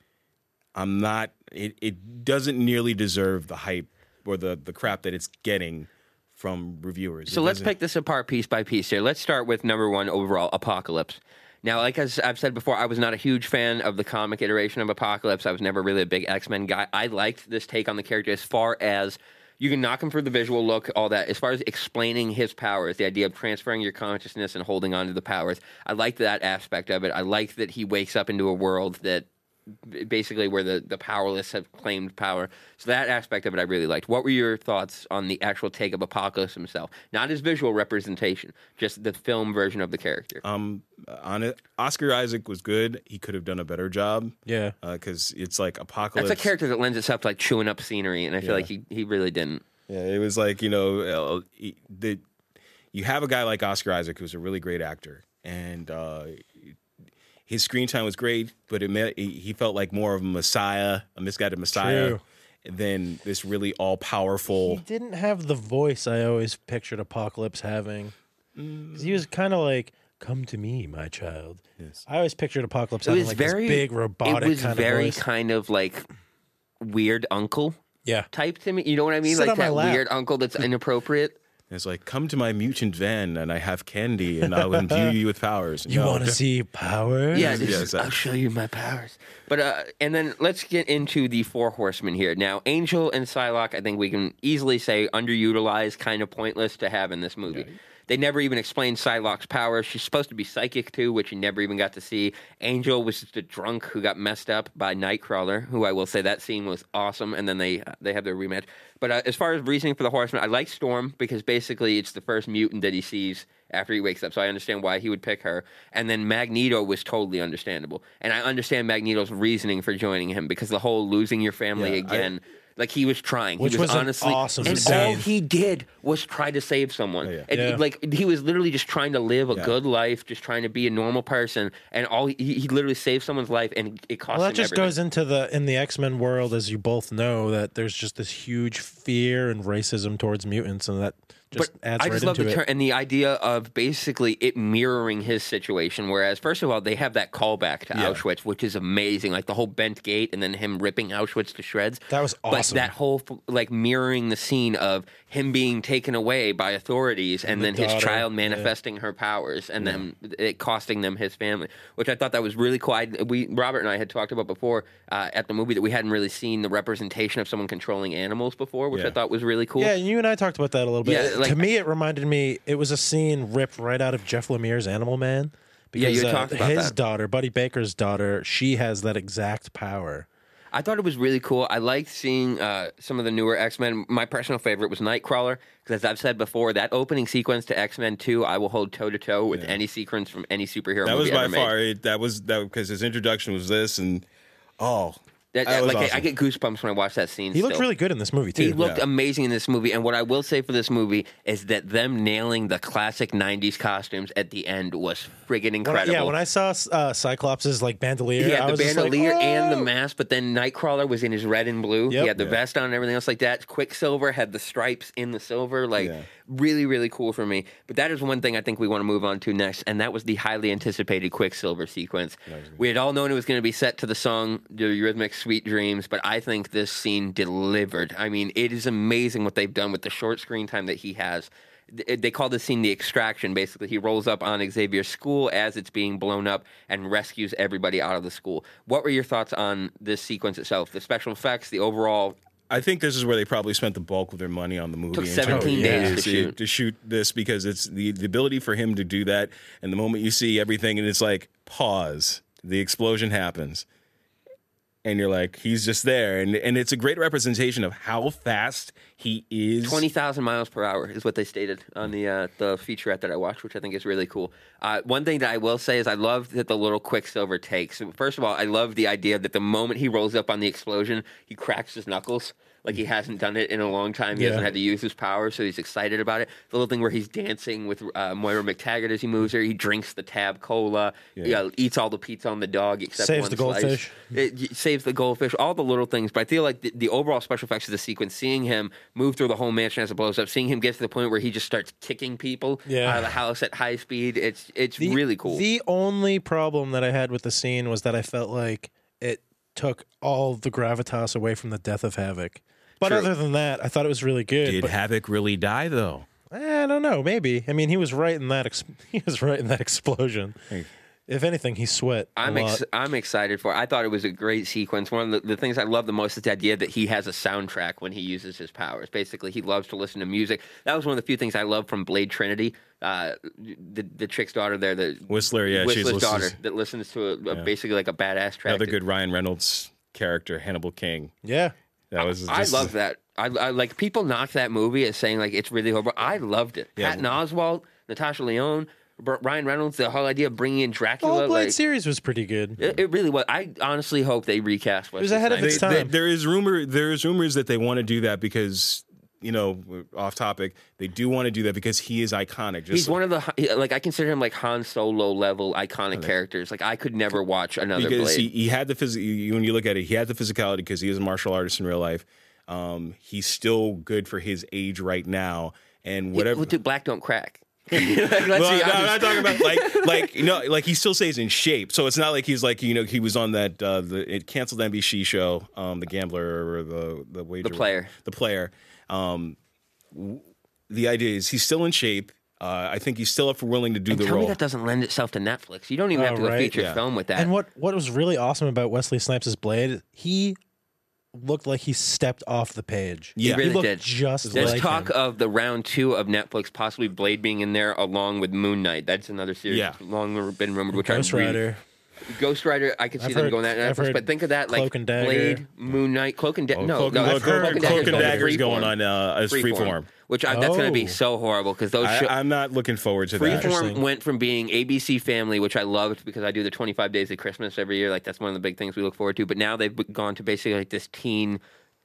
I'm not. It, it doesn't nearly deserve the hype or the the crap that it's getting from reviewers. So it let's doesn't... pick this apart piece by piece here. Let's start with number one overall, Apocalypse. Now, like as I've said before, I was not a huge fan of the comic iteration of Apocalypse. I was never really a big X-Men guy. I liked this take on the character as far as. You can knock him for the visual look, all that. As far as explaining his powers, the idea of transferring your consciousness and holding on to the powers, I liked that aspect of it. I liked that he wakes up into a world that basically where the, the powerless have claimed power. So that aspect of it I really liked. What were your thoughts on the actual take of Apocalypse himself? Not his visual representation, just the film version of the character. Um, on it, Oscar Isaac was good. He could have done a better job. Yeah. Because uh, it's like Apocalypse. That's a character that lends itself to like chewing up scenery, and I feel yeah. like he, he really didn't. Yeah, it was like, you know, the, you have a guy like Oscar Isaac who's a really great actor, and uh his screen time was great, but it meant he felt like more of a messiah, a misguided messiah, True. than this really all-powerful... He didn't have the voice I always pictured Apocalypse having. Mm. He was kind of like, come to me, my child. Yes. I always pictured Apocalypse it having like very, this big, robotic kind of voice. It was very kind of like weird uncle yeah. type to me. You know what I mean? Sit like that weird uncle that's inappropriate. It's like, come to my mutant van, and I have candy, and I'll imbue you with powers. You no. want to see powers? Yeah, this, yes, I'll show you my powers. But uh, and then let's get into the Four Horsemen here. Now, Angel and Psylocke, I think we can easily say underutilized, kind of pointless to have in this movie. Yeah. They never even explained Psylocke's powers. She's supposed to be psychic, too, which you never even got to see. Angel was just a drunk who got messed up by Nightcrawler, who I will say that scene was awesome, and then they uh, they have their rematch. But uh, as far as reasoning for the Horseman, I like Storm, because basically it's the first mutant that he sees after he wakes up, so I understand why he would pick her. And then Magneto was totally understandable. And I understand Magneto's reasoning for joining him, because the whole losing your family yeah, again... I... Like, he was trying. Which he was, was honestly, an awesome And scene. all he did was try to save someone. Oh, yeah. And, yeah. like, he was literally just trying to live a yeah. good life, just trying to be a normal person. And all he, he literally saved someone's life, and it cost well, him everything. Well, that just goes into the, in the X-Men world, as you both know, that there's just this huge fear and racism towards mutants, and that Just but adds I just right love into the turn and the idea of basically it mirroring his situation. Whereas, first of all, they have that callback to yeah. Auschwitz, which is amazing. Like the whole bent gate and then him ripping Auschwitz to shreds. That was awesome. But that whole like mirroring the scene of him being taken away by authorities and, and the then daughter, his child manifesting yeah. her powers and yeah. then it costing them his family, which I thought that was really cool. I, we Robert and I had talked about before uh, at the movie that we hadn't really seen the representation of someone controlling animals before, which yeah. I thought was really cool. Yeah, you and I talked about that a little bit. Yeah, like, to me, it reminded me, it was a scene ripped right out of Jeff Lemire's Animal Man. Because yeah, uh, about his that. daughter, Buddy Baker's daughter, she has that exact power. I thought it was really cool. I liked seeing uh, some of the newer X-Men. My personal favorite was Nightcrawler, because as I've said before, that opening sequence to X-Men two, I will hold toe-to-toe with yeah. any sequence from any superhero that movie ever made. That was by far, it, that was, that because his introduction was this, and oh... That, that like awesome. I, I get goosebumps when I watch that scene. He still. looked really good in this movie, too. He looked yeah. amazing in this movie. And what I will say for this movie is that them nailing the classic nineties costumes at the end was friggin' incredible. When I, yeah, when I saw uh, Cyclops' like bandolier, yeah, the bandolier like, and the mask, but then Nightcrawler was in his red and blue. Yep. He had the yeah. vest on and everything else like that. Quicksilver had the stripes in the silver. Like, yeah. really, really cool for me. But that is one thing I think we want to move on to next, and that was the highly anticipated Quicksilver sequence. We had all known it was going to be set to the song, the Eurythmics' Sweet Dreams, but I think this scene delivered. I mean, it is amazing what they've done with the short screen time that he has. They call this scene the extraction. Basically, he rolls up on Xavier's school as it's being blown up and rescues everybody out of the school. What were your thoughts on this sequence itself? The special effects, the overall... I think this is where they probably spent the bulk of their money on the movie. It took seventeen days yeah. to, shoot. to shoot this, because it's the, the ability for him to do that. And the moment you see everything and it's like, pause, the explosion happens. And you're like, he's just there. And and it's a great representation of how fast he is. twenty thousand miles per hour is what they stated on the uh, the featurette that I watched, which I think is really cool. Uh, one thing that I will say is I love that the little Quicksilver takes. First of all, I love the idea that the moment he rolls up on the explosion, he cracks his knuckles. Like, he hasn't done it in a long time. He yeah. hasn't had to use his power, so he's excited about it. The little thing where he's dancing with uh, Moira McTaggart as he moves her. He drinks the Tab Cola. Yeah. He, uh, eats all the pizza on the dog except saves one the goldfish. Slice. It, it saves the goldfish. All the little things. But I feel like the, the overall special effects of the sequence, seeing him move through the whole mansion as it blows up, seeing him get to the point where he just starts kicking people yeah. out of the house at high speed, it's, it's the, really cool. The only problem that I had with the scene was that I felt like it took all the gravitas away from the death of Havoc. But True. other than that, I thought it was really good. Did but, Havoc really die, though? I don't know. Maybe. I mean, he was right in that. Ex- he was right in that explosion. Hey. If anything, he sweat. I'm ex- I'm excited for it. I thought it was a great sequence. One of the, the things I love the most is the idea that he has a soundtrack when he uses his powers. Basically, he loves to listen to music. That was one of the few things I love from Blade Trinity. Uh, the the chick's daughter there, the Whistler, yeah, Whistler's she's daughter listens, that listens to a, a yeah. basically like a badass track. Another good Ryan Reynolds character, Hannibal King. Yeah, that was. I, I love that. I, I like people knock that movie as saying like it's really horrible. I loved it. Yeah. Patton Oswalt, Natasha Lyonne. Ryan Reynolds, the whole idea of bringing in Dracula. The whole Blade like, series was pretty good. It, it really was. I honestly hope they recast Wesley Snipes. It was ahead of its time. They, they, there is rumor. There is rumors that they want to do that because, you know, off topic, they do want to do that because he is iconic. Just He's like, one of the, like, I consider him like Han Solo level iconic okay. characters. Like, I could never watch another because Blade. He, he had the phys- when you look at it, he had the physicality because he is a martial artist in real life. Um, he's still good for his age right now. And whatever. Yeah, dude, black don't crack. like, well, no, I'm just... not talking about like, like you know, like he still stays in shape. So it's not like he's like you know he was on that uh, the it canceled N B C show, um, the Gambler or the the wager the player the player. Um, w- the idea is he's still in shape. Uh, I think he's still up for willing to do and the tell role. Me that doesn't lend itself to Netflix. You don't even oh, have to right? a feature yeah. film with that. And what what was really awesome about Wesley Snipes' Blade, he. looked like he stepped off the page. Yeah, he really he looked did. Just There's like talk him. Of the round two of Netflix, possibly Blade being in there along with Moon Knight. That's another series yeah. that's long been rumored. Which Ghost I'm Rider. Re- Ghost Rider, I could see I've them heard, going that Netflix, but think of that like Blade, Moon Knight, Cloak and Dagger. Oh, no, no, Cloak, Cloak and Dagger Dagger is going on uh, as Freeform. Freeform. Which I, oh. that's going to be so horrible because those. I, sh- I'm not looking forward to Freeform that. Freeform went from being A B C Family, which I loved because I do the twenty-five Days of Christmas every year. Like that's one of the big things we look forward to. But now they've gone to basically like this teen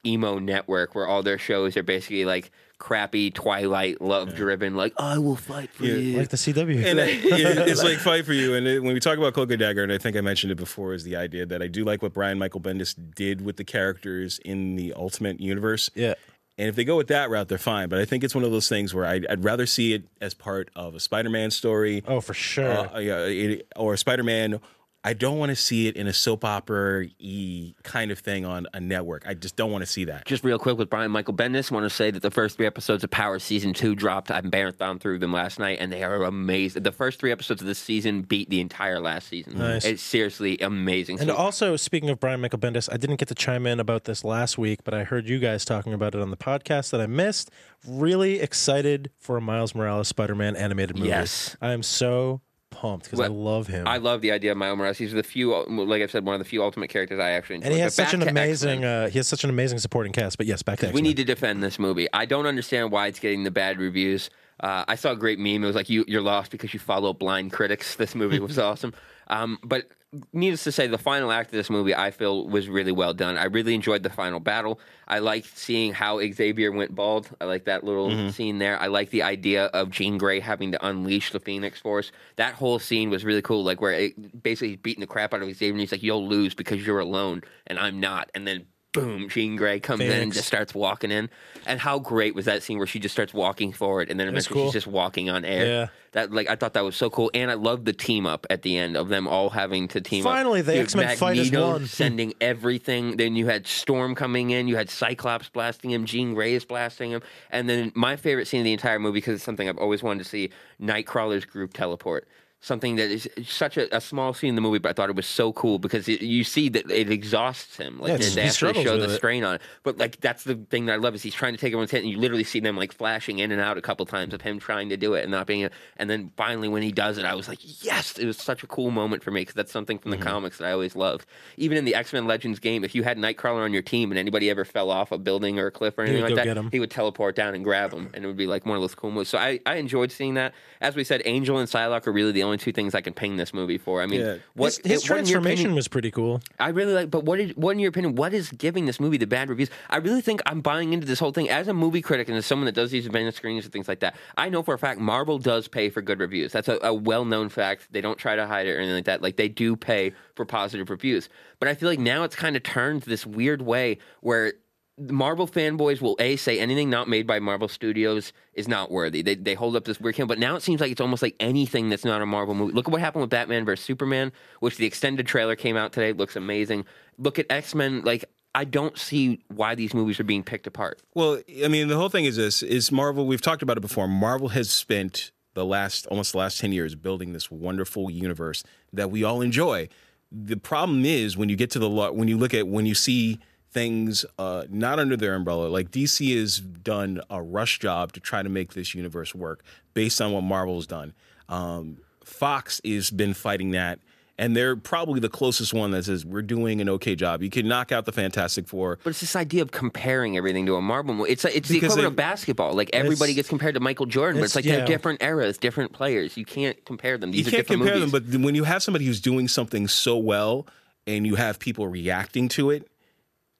emo network where all their shows are basically like crappy Twilight love-driven. Yeah. Like I will fight for yeah. you, like the C W. And I, it, it's like fight for you. And it, when we talk about Cloak and Dagger, and I think I mentioned it before, is the idea that I do like what Brian Michael Bendis did with the characters in the Ultimate Universe. Yeah. And if they go with that route, they're fine. But I think it's one of those things where I'd, I'd rather see it as part of a Spider-Man story. Oh, for sure. Uh, yeah, it, or Spider-Man. I don't want to see it in a soap opera-y kind of thing on a network. I just don't want to see that. Just real quick with Brian Michael Bendis, I want to say that the first three episodes of Power Season two dropped. I marathoned through them last night, and they are amazing. The first three episodes of this season beat the entire last season. Nice. It's seriously amazing. And so, also, speaking of Brian Michael Bendis, I didn't get to chime in about this last week, but I heard you guys talking about it on the podcast that I missed. Really excited for a Miles Morales Spider-Man animated movie. Yes. I am so pumped because well, I love him. I love the idea of Miles Morales. He's the few, like I've said, one of the few Ultimate characters I actually enjoy. And he has but such an amazing, uh, he has such an amazing supporting cast. But yes, back to X-Men. We need to defend this movie. I don't understand why it's getting the bad reviews. Uh, I saw a great meme. It was like you, you're lost because you follow blind critics. This movie was awesome. Um, but needless to say, the final act of this movie, I feel, was really well done. I really enjoyed the final battle. I liked seeing how Xavier went bald. I like that little mm-hmm. scene there. I like the idea of Jean Grey having to unleash the Phoenix Force. That whole scene was really cool, like where it basically beating the crap out of Xavier, and he's like, you'll lose because you're alone, and I'm not. And then boom, Jean Grey comes Phoenix. in and just starts walking in. And how great was that scene where she just starts walking forward and then eventually cool. she's just walking on air. Yeah. That like I thought that was so cool. And I loved the team up at the end of them all having to team Finally, up. Finally, the X-Men fight is won. Sending everything. Then you had Storm coming in. You had Cyclops blasting him. Jean Grey is blasting him. And then my favorite scene of the entire movie, because it's something I've always wanted to see, Nightcrawler's group teleport. Something that is such a, a small scene in the movie, but I thought it was so cool because it, you see that it exhausts him. Like, yeah, and they actually show the it. strain on it. But like, that's the thing that I love is he's trying to take everyone's hit, and you literally see them like flashing in and out a couple times of him trying to do it and not being it. And then finally, when he does it, I was like, yes! It was such a cool moment for me because that's something from the mm-hmm. comics that I always loved. Even in the X-Men Legends game, if you had Nightcrawler on your team and anybody ever fell off a building or a cliff or anything like that, he would teleport down and grab him, and it would be like one of those cool moves. So I, I enjoyed seeing that. As we said, Angel and Psylocke are really the only two things I can ping this movie for. I mean, yeah. what his, his it, transformation opinion, was pretty cool. I really like, but what, did, what in your opinion, what is giving this movie the bad reviews? I really think I'm buying into this whole thing as a movie critic and as someone that does these event screenings and things like that. I know for a fact Marvel does pay for good reviews. That's a, a well-known fact. They don't try to hide it or anything like that. Like, they do pay for positive reviews. But I feel like now it's kind of turned this weird way where Marvel fanboys will A, say anything not made by Marvel Studios is not worthy. They they hold up this weird camp, but now it seems like it's almost like anything that's not a Marvel movie. Look at what happened with Batman versus Superman, which the extended trailer came out today. It looks amazing. Look at X-Men. Like, I don't see why these movies are being picked apart. Well, I mean, the whole thing is this, is Marvel, we've talked about it before, Marvel has spent the last, almost the last ten years building this wonderful universe that we all enjoy. The problem is when you get to the, when you look at, when you see things uh, not under their umbrella. Like, D C has done a rush job to try to make this universe work based on what Marvel's done. Um, Fox has been fighting that, and they're probably the closest one that says, we're doing an okay job. You can knock out the Fantastic Four. But it's this idea of comparing everything to a Marvel movie. It's, it's the equivalent it, of basketball. Like, everybody gets compared to Michael Jordan, it's, but it's like yeah. they're different eras, different players. You can't compare them. These you can't are compare movies. them, but when you have somebody who's doing something so well and you have people reacting to it,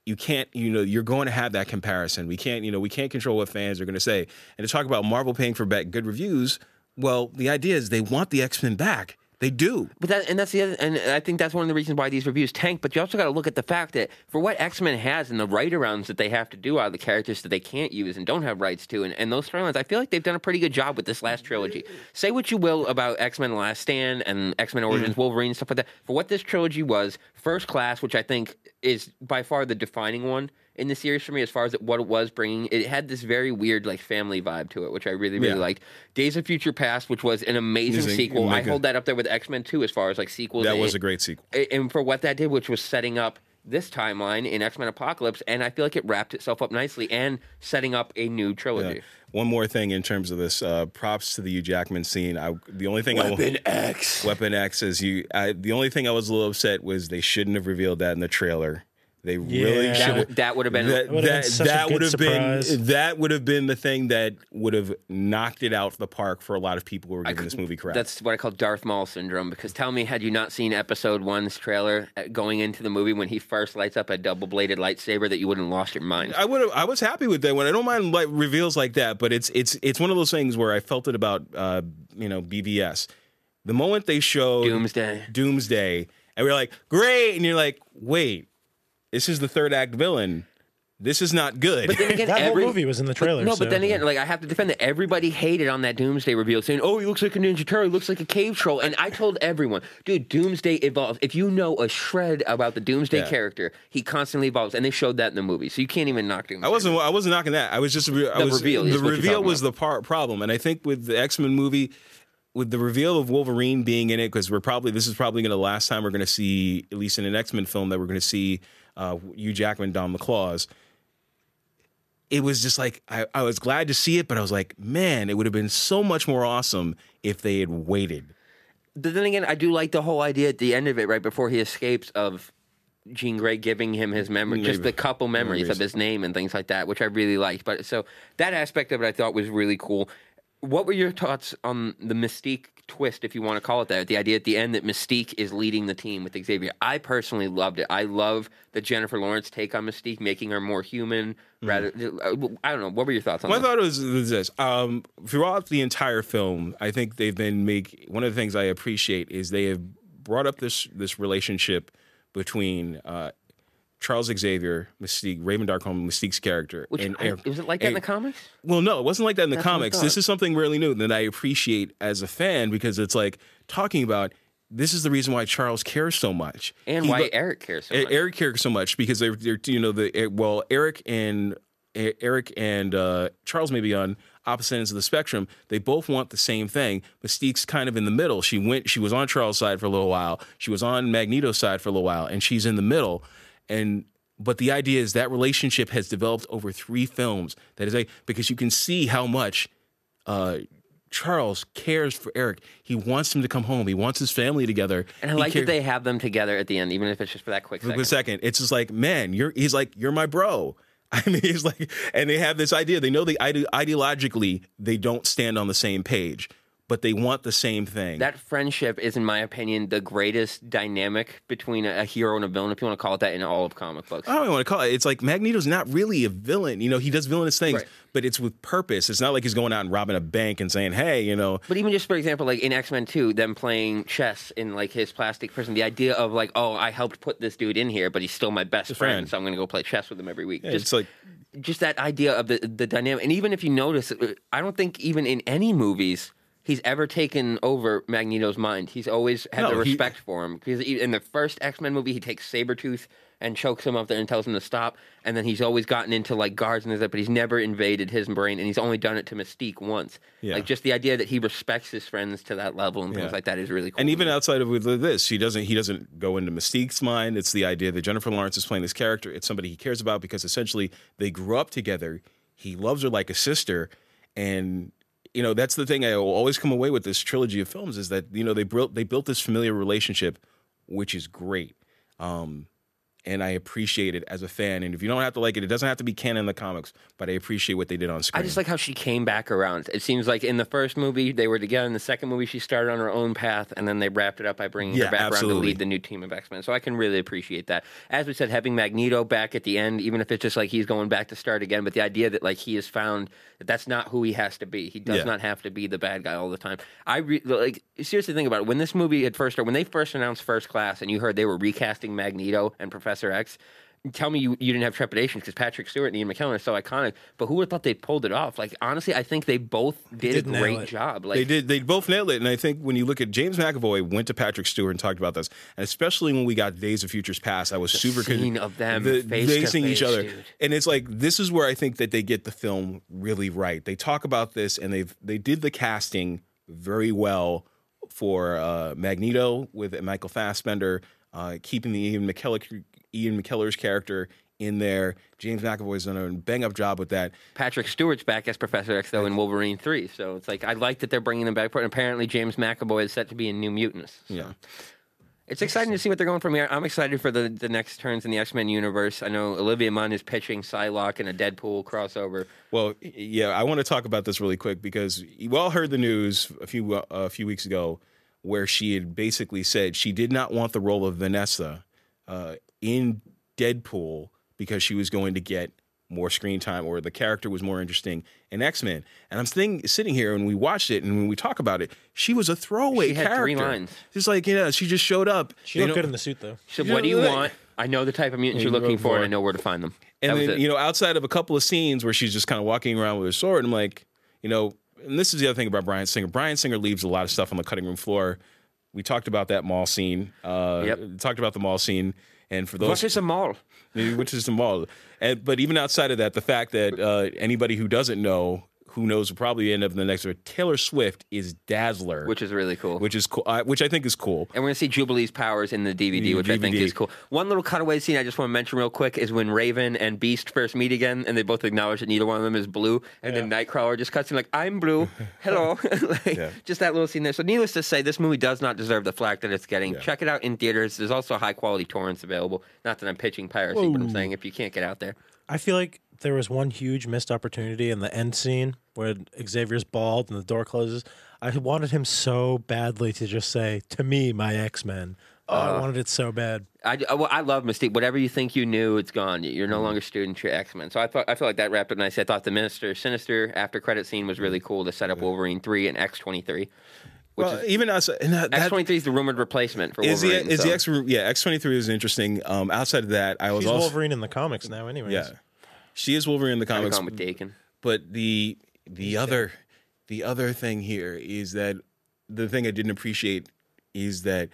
you can't, you know, you're going to have that comparison. We can't, you know, we can't control what fans are going to say. And to talk about Marvel paying for back good reviews, well, the idea is they want the X-Men back. They do. But that, and that's the other, and I think that's one of the reasons why these reviews tank, but you also got to look at the fact that for what X-Men has and the write-arounds that they have to do out of the characters that they can't use and don't have rights to, and, and those storylines, I feel like they've done a pretty good job with this last trilogy. Say what you will about X-Men The Last Stand and X-Men Origins, mm. Wolverine, stuff like that. For what this trilogy was, First Class, which I think is by far the defining one in the series for me as far as what it was bringing, it had this very weird like family vibe to it, which I really, really yeah. liked. Days of Future Past, which was an amazing Amazing. sequel. Amazing. I hold that up there with X-Men two as far as like sequels. That and, was a great sequel. And for what that did, which was setting up this timeline in X-Men Apocalypse, and I feel like it wrapped itself up nicely and setting up a new trilogy. Yeah. One more thing in terms of this, uh, props to the Hugh Jackman scene. I the only thing Weapon I, X. Weapon X is you. I, the only thing I was a little upset was they shouldn't have revealed that in the trailer. They yeah. really should. That would have been that would have been that would have been that would have been the thing that would have knocked it out of the park for a lot of people who were giving I, this movie crap. That's what I call Darth Maul syndrome. Because tell me, had you not seen Episode One's trailer going into the movie when he first lights up a double bladed lightsaber, that you wouldn't have lost your mind? I would. I was happy with that one. I don't mind like reveals like that, but it's it's it's one of those things where I felt it about uh, you know B B S. The moment they showed Doomsday, Doomsday, and we we're like, great, and you're like, wait. This is the third act villain. this is not good. But then again, that every, whole movie was in the trailer. But, no, so. But then again, like I have to defend that. Everybody hated on that Doomsday reveal, saying, "Oh, he looks like a Ninja Turtle. He looks like a cave troll." And I told everyone, "Dude, Doomsday evolves. If you know a shred about the Doomsday yeah. character, he constantly evolves." And they showed that in the movie, so you can't even knock Doomsday. I wasn't. I wasn't knocking that. I was just. I the was, reveal. The reveal was about. the part problem, and I think with the X-Men movie. With the reveal of Wolverine being in it, because we're probably this is probably going to the last time we're going to see, at least in an X-Men film, that we're going to see uh, Hugh Jackman, Don McClaws. It was just like I, I was glad to see it, but I was like, man, it would have been so much more awesome if they had waited. But then again, I do like the whole idea at the end of it, right before he escapes, of Jean Grey giving him his memory, Maybe. just the couple memories Memories. of his name and things like that, which I really liked. But so that aspect of it, I thought was really cool. What were your thoughts on the Mystique twist, if you want to call it that, the idea at the end that Mystique is leading the team with Xavier? I personally loved it. I love the Jennifer Lawrence take on Mystique, making her more human. Rather, mm. I don't know. What were your thoughts on well, that? My thought was, was this. Um, throughout the entire film, I think they've been make one of the things I appreciate is they have brought up this this relationship between uh, Charles Xavier, Mystique, Raven Darkholm, Mystique's character. Which, and, I, was it like that and, in the comics? Well, no, it wasn't like that in the That's comics. This is something really new that I appreciate as a fan because it's like talking about this is the reason why Charles cares so much. And he, why Eric cares so much. Eric cares so much because they're, they're you know, the well, Eric and Eric and uh, Charles may be on opposite ends of the spectrum. They both want the same thing. Mystique's kind of in the middle. She went, she was on Charles' side for a little while. She was on Magneto's side for a little while, and she's in the middle. And but the idea is that relationship has developed over three films. That is a because you can see how much uh, Charles cares for Eric. He wants him to come home. He wants his family together. And I like that they have them together at the end, even if it's just for that quick second. For a second, it's just like, man, you're he's like you're my bro. I mean, he's like, and they have this idea. They know they ide- ideologically they don't stand on the same page. But they want the same thing. That friendship is, in my opinion, the greatest dynamic between a hero and a villain, if you want to call it that, in all of comic books. I don't even want to call it. It's like Magneto's not really a villain. You know, he does villainous things, right. But it's with purpose. It's not like he's going out and robbing a bank and saying, hey, you know. But even just, for example, like in X-Men two, them playing chess in like his plastic prison, the idea of like, oh, I helped put this dude in here, but he's still my best friend, friend, so I'm going to go play chess with him every week. Yeah, just, it's like. Just that idea of the, the dynamic. And even if you notice, I don't think even in any movies he's ever taken over Magneto's mind. He's always had no, the respect he, for him. Because in the first X-Men movie, he takes Sabretooth and chokes him up there and tells him to stop. And then he's always gotten into like guards and that, but he's never invaded his brain. And he's only done it to Mystique once. Yeah. Like just the idea that he respects his friends to that level and things yeah. like that is really cool. And even outside of this, he doesn't he doesn't go into Mystique's mind. It's the idea that Jennifer Lawrence is playing this character. It's somebody he cares about because essentially they grew up together. He loves her like a sister. And you know, that's the thing I will always come away with this trilogy of films is that, you know, they built they built this familiar relationship, which is great. Um, and I appreciate it as a fan. And if you don't have to like it, it doesn't have to be canon in the comics, but I appreciate what they did on screen. I just like how she came back around. It seems like in the first movie, they were together. In the second movie, she started on her own path, and then they wrapped it up by bringing yeah, her back absolutely. around to lead the new team of X-Men. So I can really appreciate that. As we said, having Magneto back at the end, even if it's just like he's going back to start again, but the idea that like he has found that that's not who he has to be. He does yeah. not have to be the bad guy all the time. I re- like seriously think about it. When this movie had first, or when they first announced First Class, and you heard they were recasting Magneto and Professor Professor X, tell me you, you didn't have trepidation because Patrick Stewart and Ian McKellen are so iconic. But who would have thought they pulled it off? Like honestly, I think they both did, did a great job. Like they did, they both nailed it. And I think when you look at James McAvoy, went to Patrick Stewart and talked about this, and especially when we got Days of Futures Past, I was the super scene con- of them the, facing each other, dude. And it's like this is where I think that they get the film really right. They talk about this, and they they did the casting very well for uh, Magneto with Michael Fassbender, uh, keeping the Ian McKellen. Ian McKellar's character in there. James McAvoy's done a bang-up job with that. Patrick Stewart's back as Professor X, though, in Wolverine three. So it's like, I like that they're bringing him back. And apparently James McAvoy is set to be in New Mutants. So. Yeah. It's exciting to see what they're going from here. I'm excited for the, the next turns in the X-Men universe. I know Olivia Munn is pitching Psylocke in a Deadpool crossover. Well, yeah, I want to talk about this really quick because you all heard the news a few, uh, a few weeks ago where she had basically said she did not want the role of Vanessa uh, in Deadpool because she was going to get more screen time or the character was more interesting in X-Men. And I'm sitting, sitting here and we watched it and when we talk about it, she was a throwaway she had character. Three lines. Just like, you know, she just showed up. She looked know, good in the suit though. She said, what do you want? I know the type of mutants you're looking for and I know where to find them. And then, you know, outside of a couple of scenes where she's just kind of walking around with her sword, I'm like, you know, and this is the other thing about Bryan Singer. Bryan Singer leaves a lot of stuff on the cutting room floor. We talked about that mall scene. Uh, yep. Talked about the mall scene. And for those, which is a mall, which is a mall. And, but even outside of that, the fact that uh, anybody who doesn't know, who knows, will probably end up in the next. Taylor Swift is Dazzler, which is really cool. Which is cool. Uh, which I think is cool. And we're gonna see Jubilee's powers in the D V D, the which D V D. I think is cool. One little cutaway scene I just want to mention real quick is when Raven and Beast first meet again, and they both acknowledge that neither one of them is blue. And yeah. then Nightcrawler just cuts in like, "I'm blue, hello." like, yeah. Just that little scene there. So, needless to say, this movie does not deserve the flack that it's getting. Yeah. Check it out in theaters. There's also high quality torrents available. Not that I'm pitching piracy, Whoa. but I'm saying if you can't get out there, I feel like there was one huge missed opportunity in the end scene where Xavier's bald and the door closes. I wanted him so badly to just say, "To me, my X-Men." Oh, uh, I wanted it so bad. I, well, I love Mystique. Whatever you think you knew, it's gone. You're no longer student, you're X-Men. So I thought I feel like that wrapped up nicely. I thought the Minister Sinister after credit scene was really cool to set up Wolverine three and X twenty-three. Which well, is, even us, and that, X twenty-three is the rumored replacement for Wolverine. Is the, is so. the X, yeah, X twenty-three is interesting. Um, outside of that, I was She's also Wolverine in the comics now, anyways. Yeah. She is Wolverine in the comics, with Dakin. But the the other the other thing here is that the thing I didn't appreciate is that,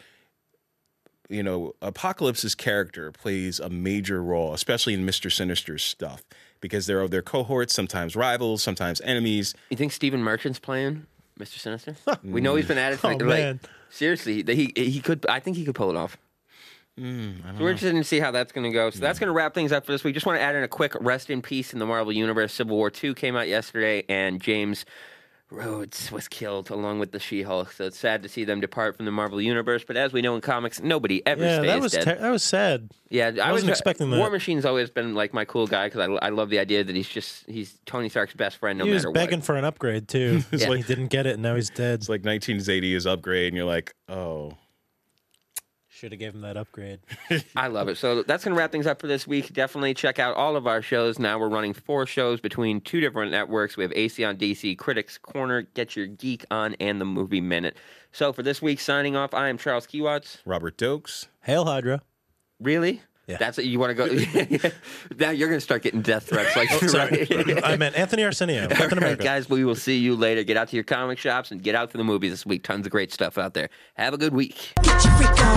you know, Apocalypse's character plays a major role, especially in Mister Sinister's stuff, because they're of their cohorts, sometimes rivals, sometimes enemies. You think Stephen Merchant's playing Mister Sinister? We know he's been added. To oh, like, seriously, he he could. I think he could pull it off. Mm, so we're know. interested to see how that's going to go. So yeah. that's going to wrap things up for this week. Just want to add in a quick rest in peace in the Marvel Universe. Civil War two came out yesterday, and James Rhodes was killed along with the She-Hulk. So it's sad to see them depart from the Marvel Universe. But as we know in comics, nobody ever yeah, stays that was dead. Ter- that was sad. Yeah, I, I wasn't was, expecting that. War Machine's always been like my cool guy because I, I love the idea that he's just he's Tony Stark's best friend no matter what. He was begging what. for an upgrade too. It's yeah. like he didn't get it, and now he's dead. It's like nineteen eighty is upgrade, and you're like, oh. Should have given him that upgrade. I love it. So that's going to wrap things up for this week. Definitely check out all of our shows. Now we're running four shows between two different networks. We have A C on D C, Critics Corner, Get Your Geek On, and The Movie Minute. So for this week, signing off, I am Charles Kiwatz. Robert Dokes. Hail Hydra. Really? Yeah. That's what you want to go. Now you're going to start getting death threats. Like, oh, sorry. Right? I meant Anthony Arsenio. Right, guys, we will see you later. Get out to your comic shops and get out to the movies this week. Tons of great stuff out there. Have a good week. Get your freak on.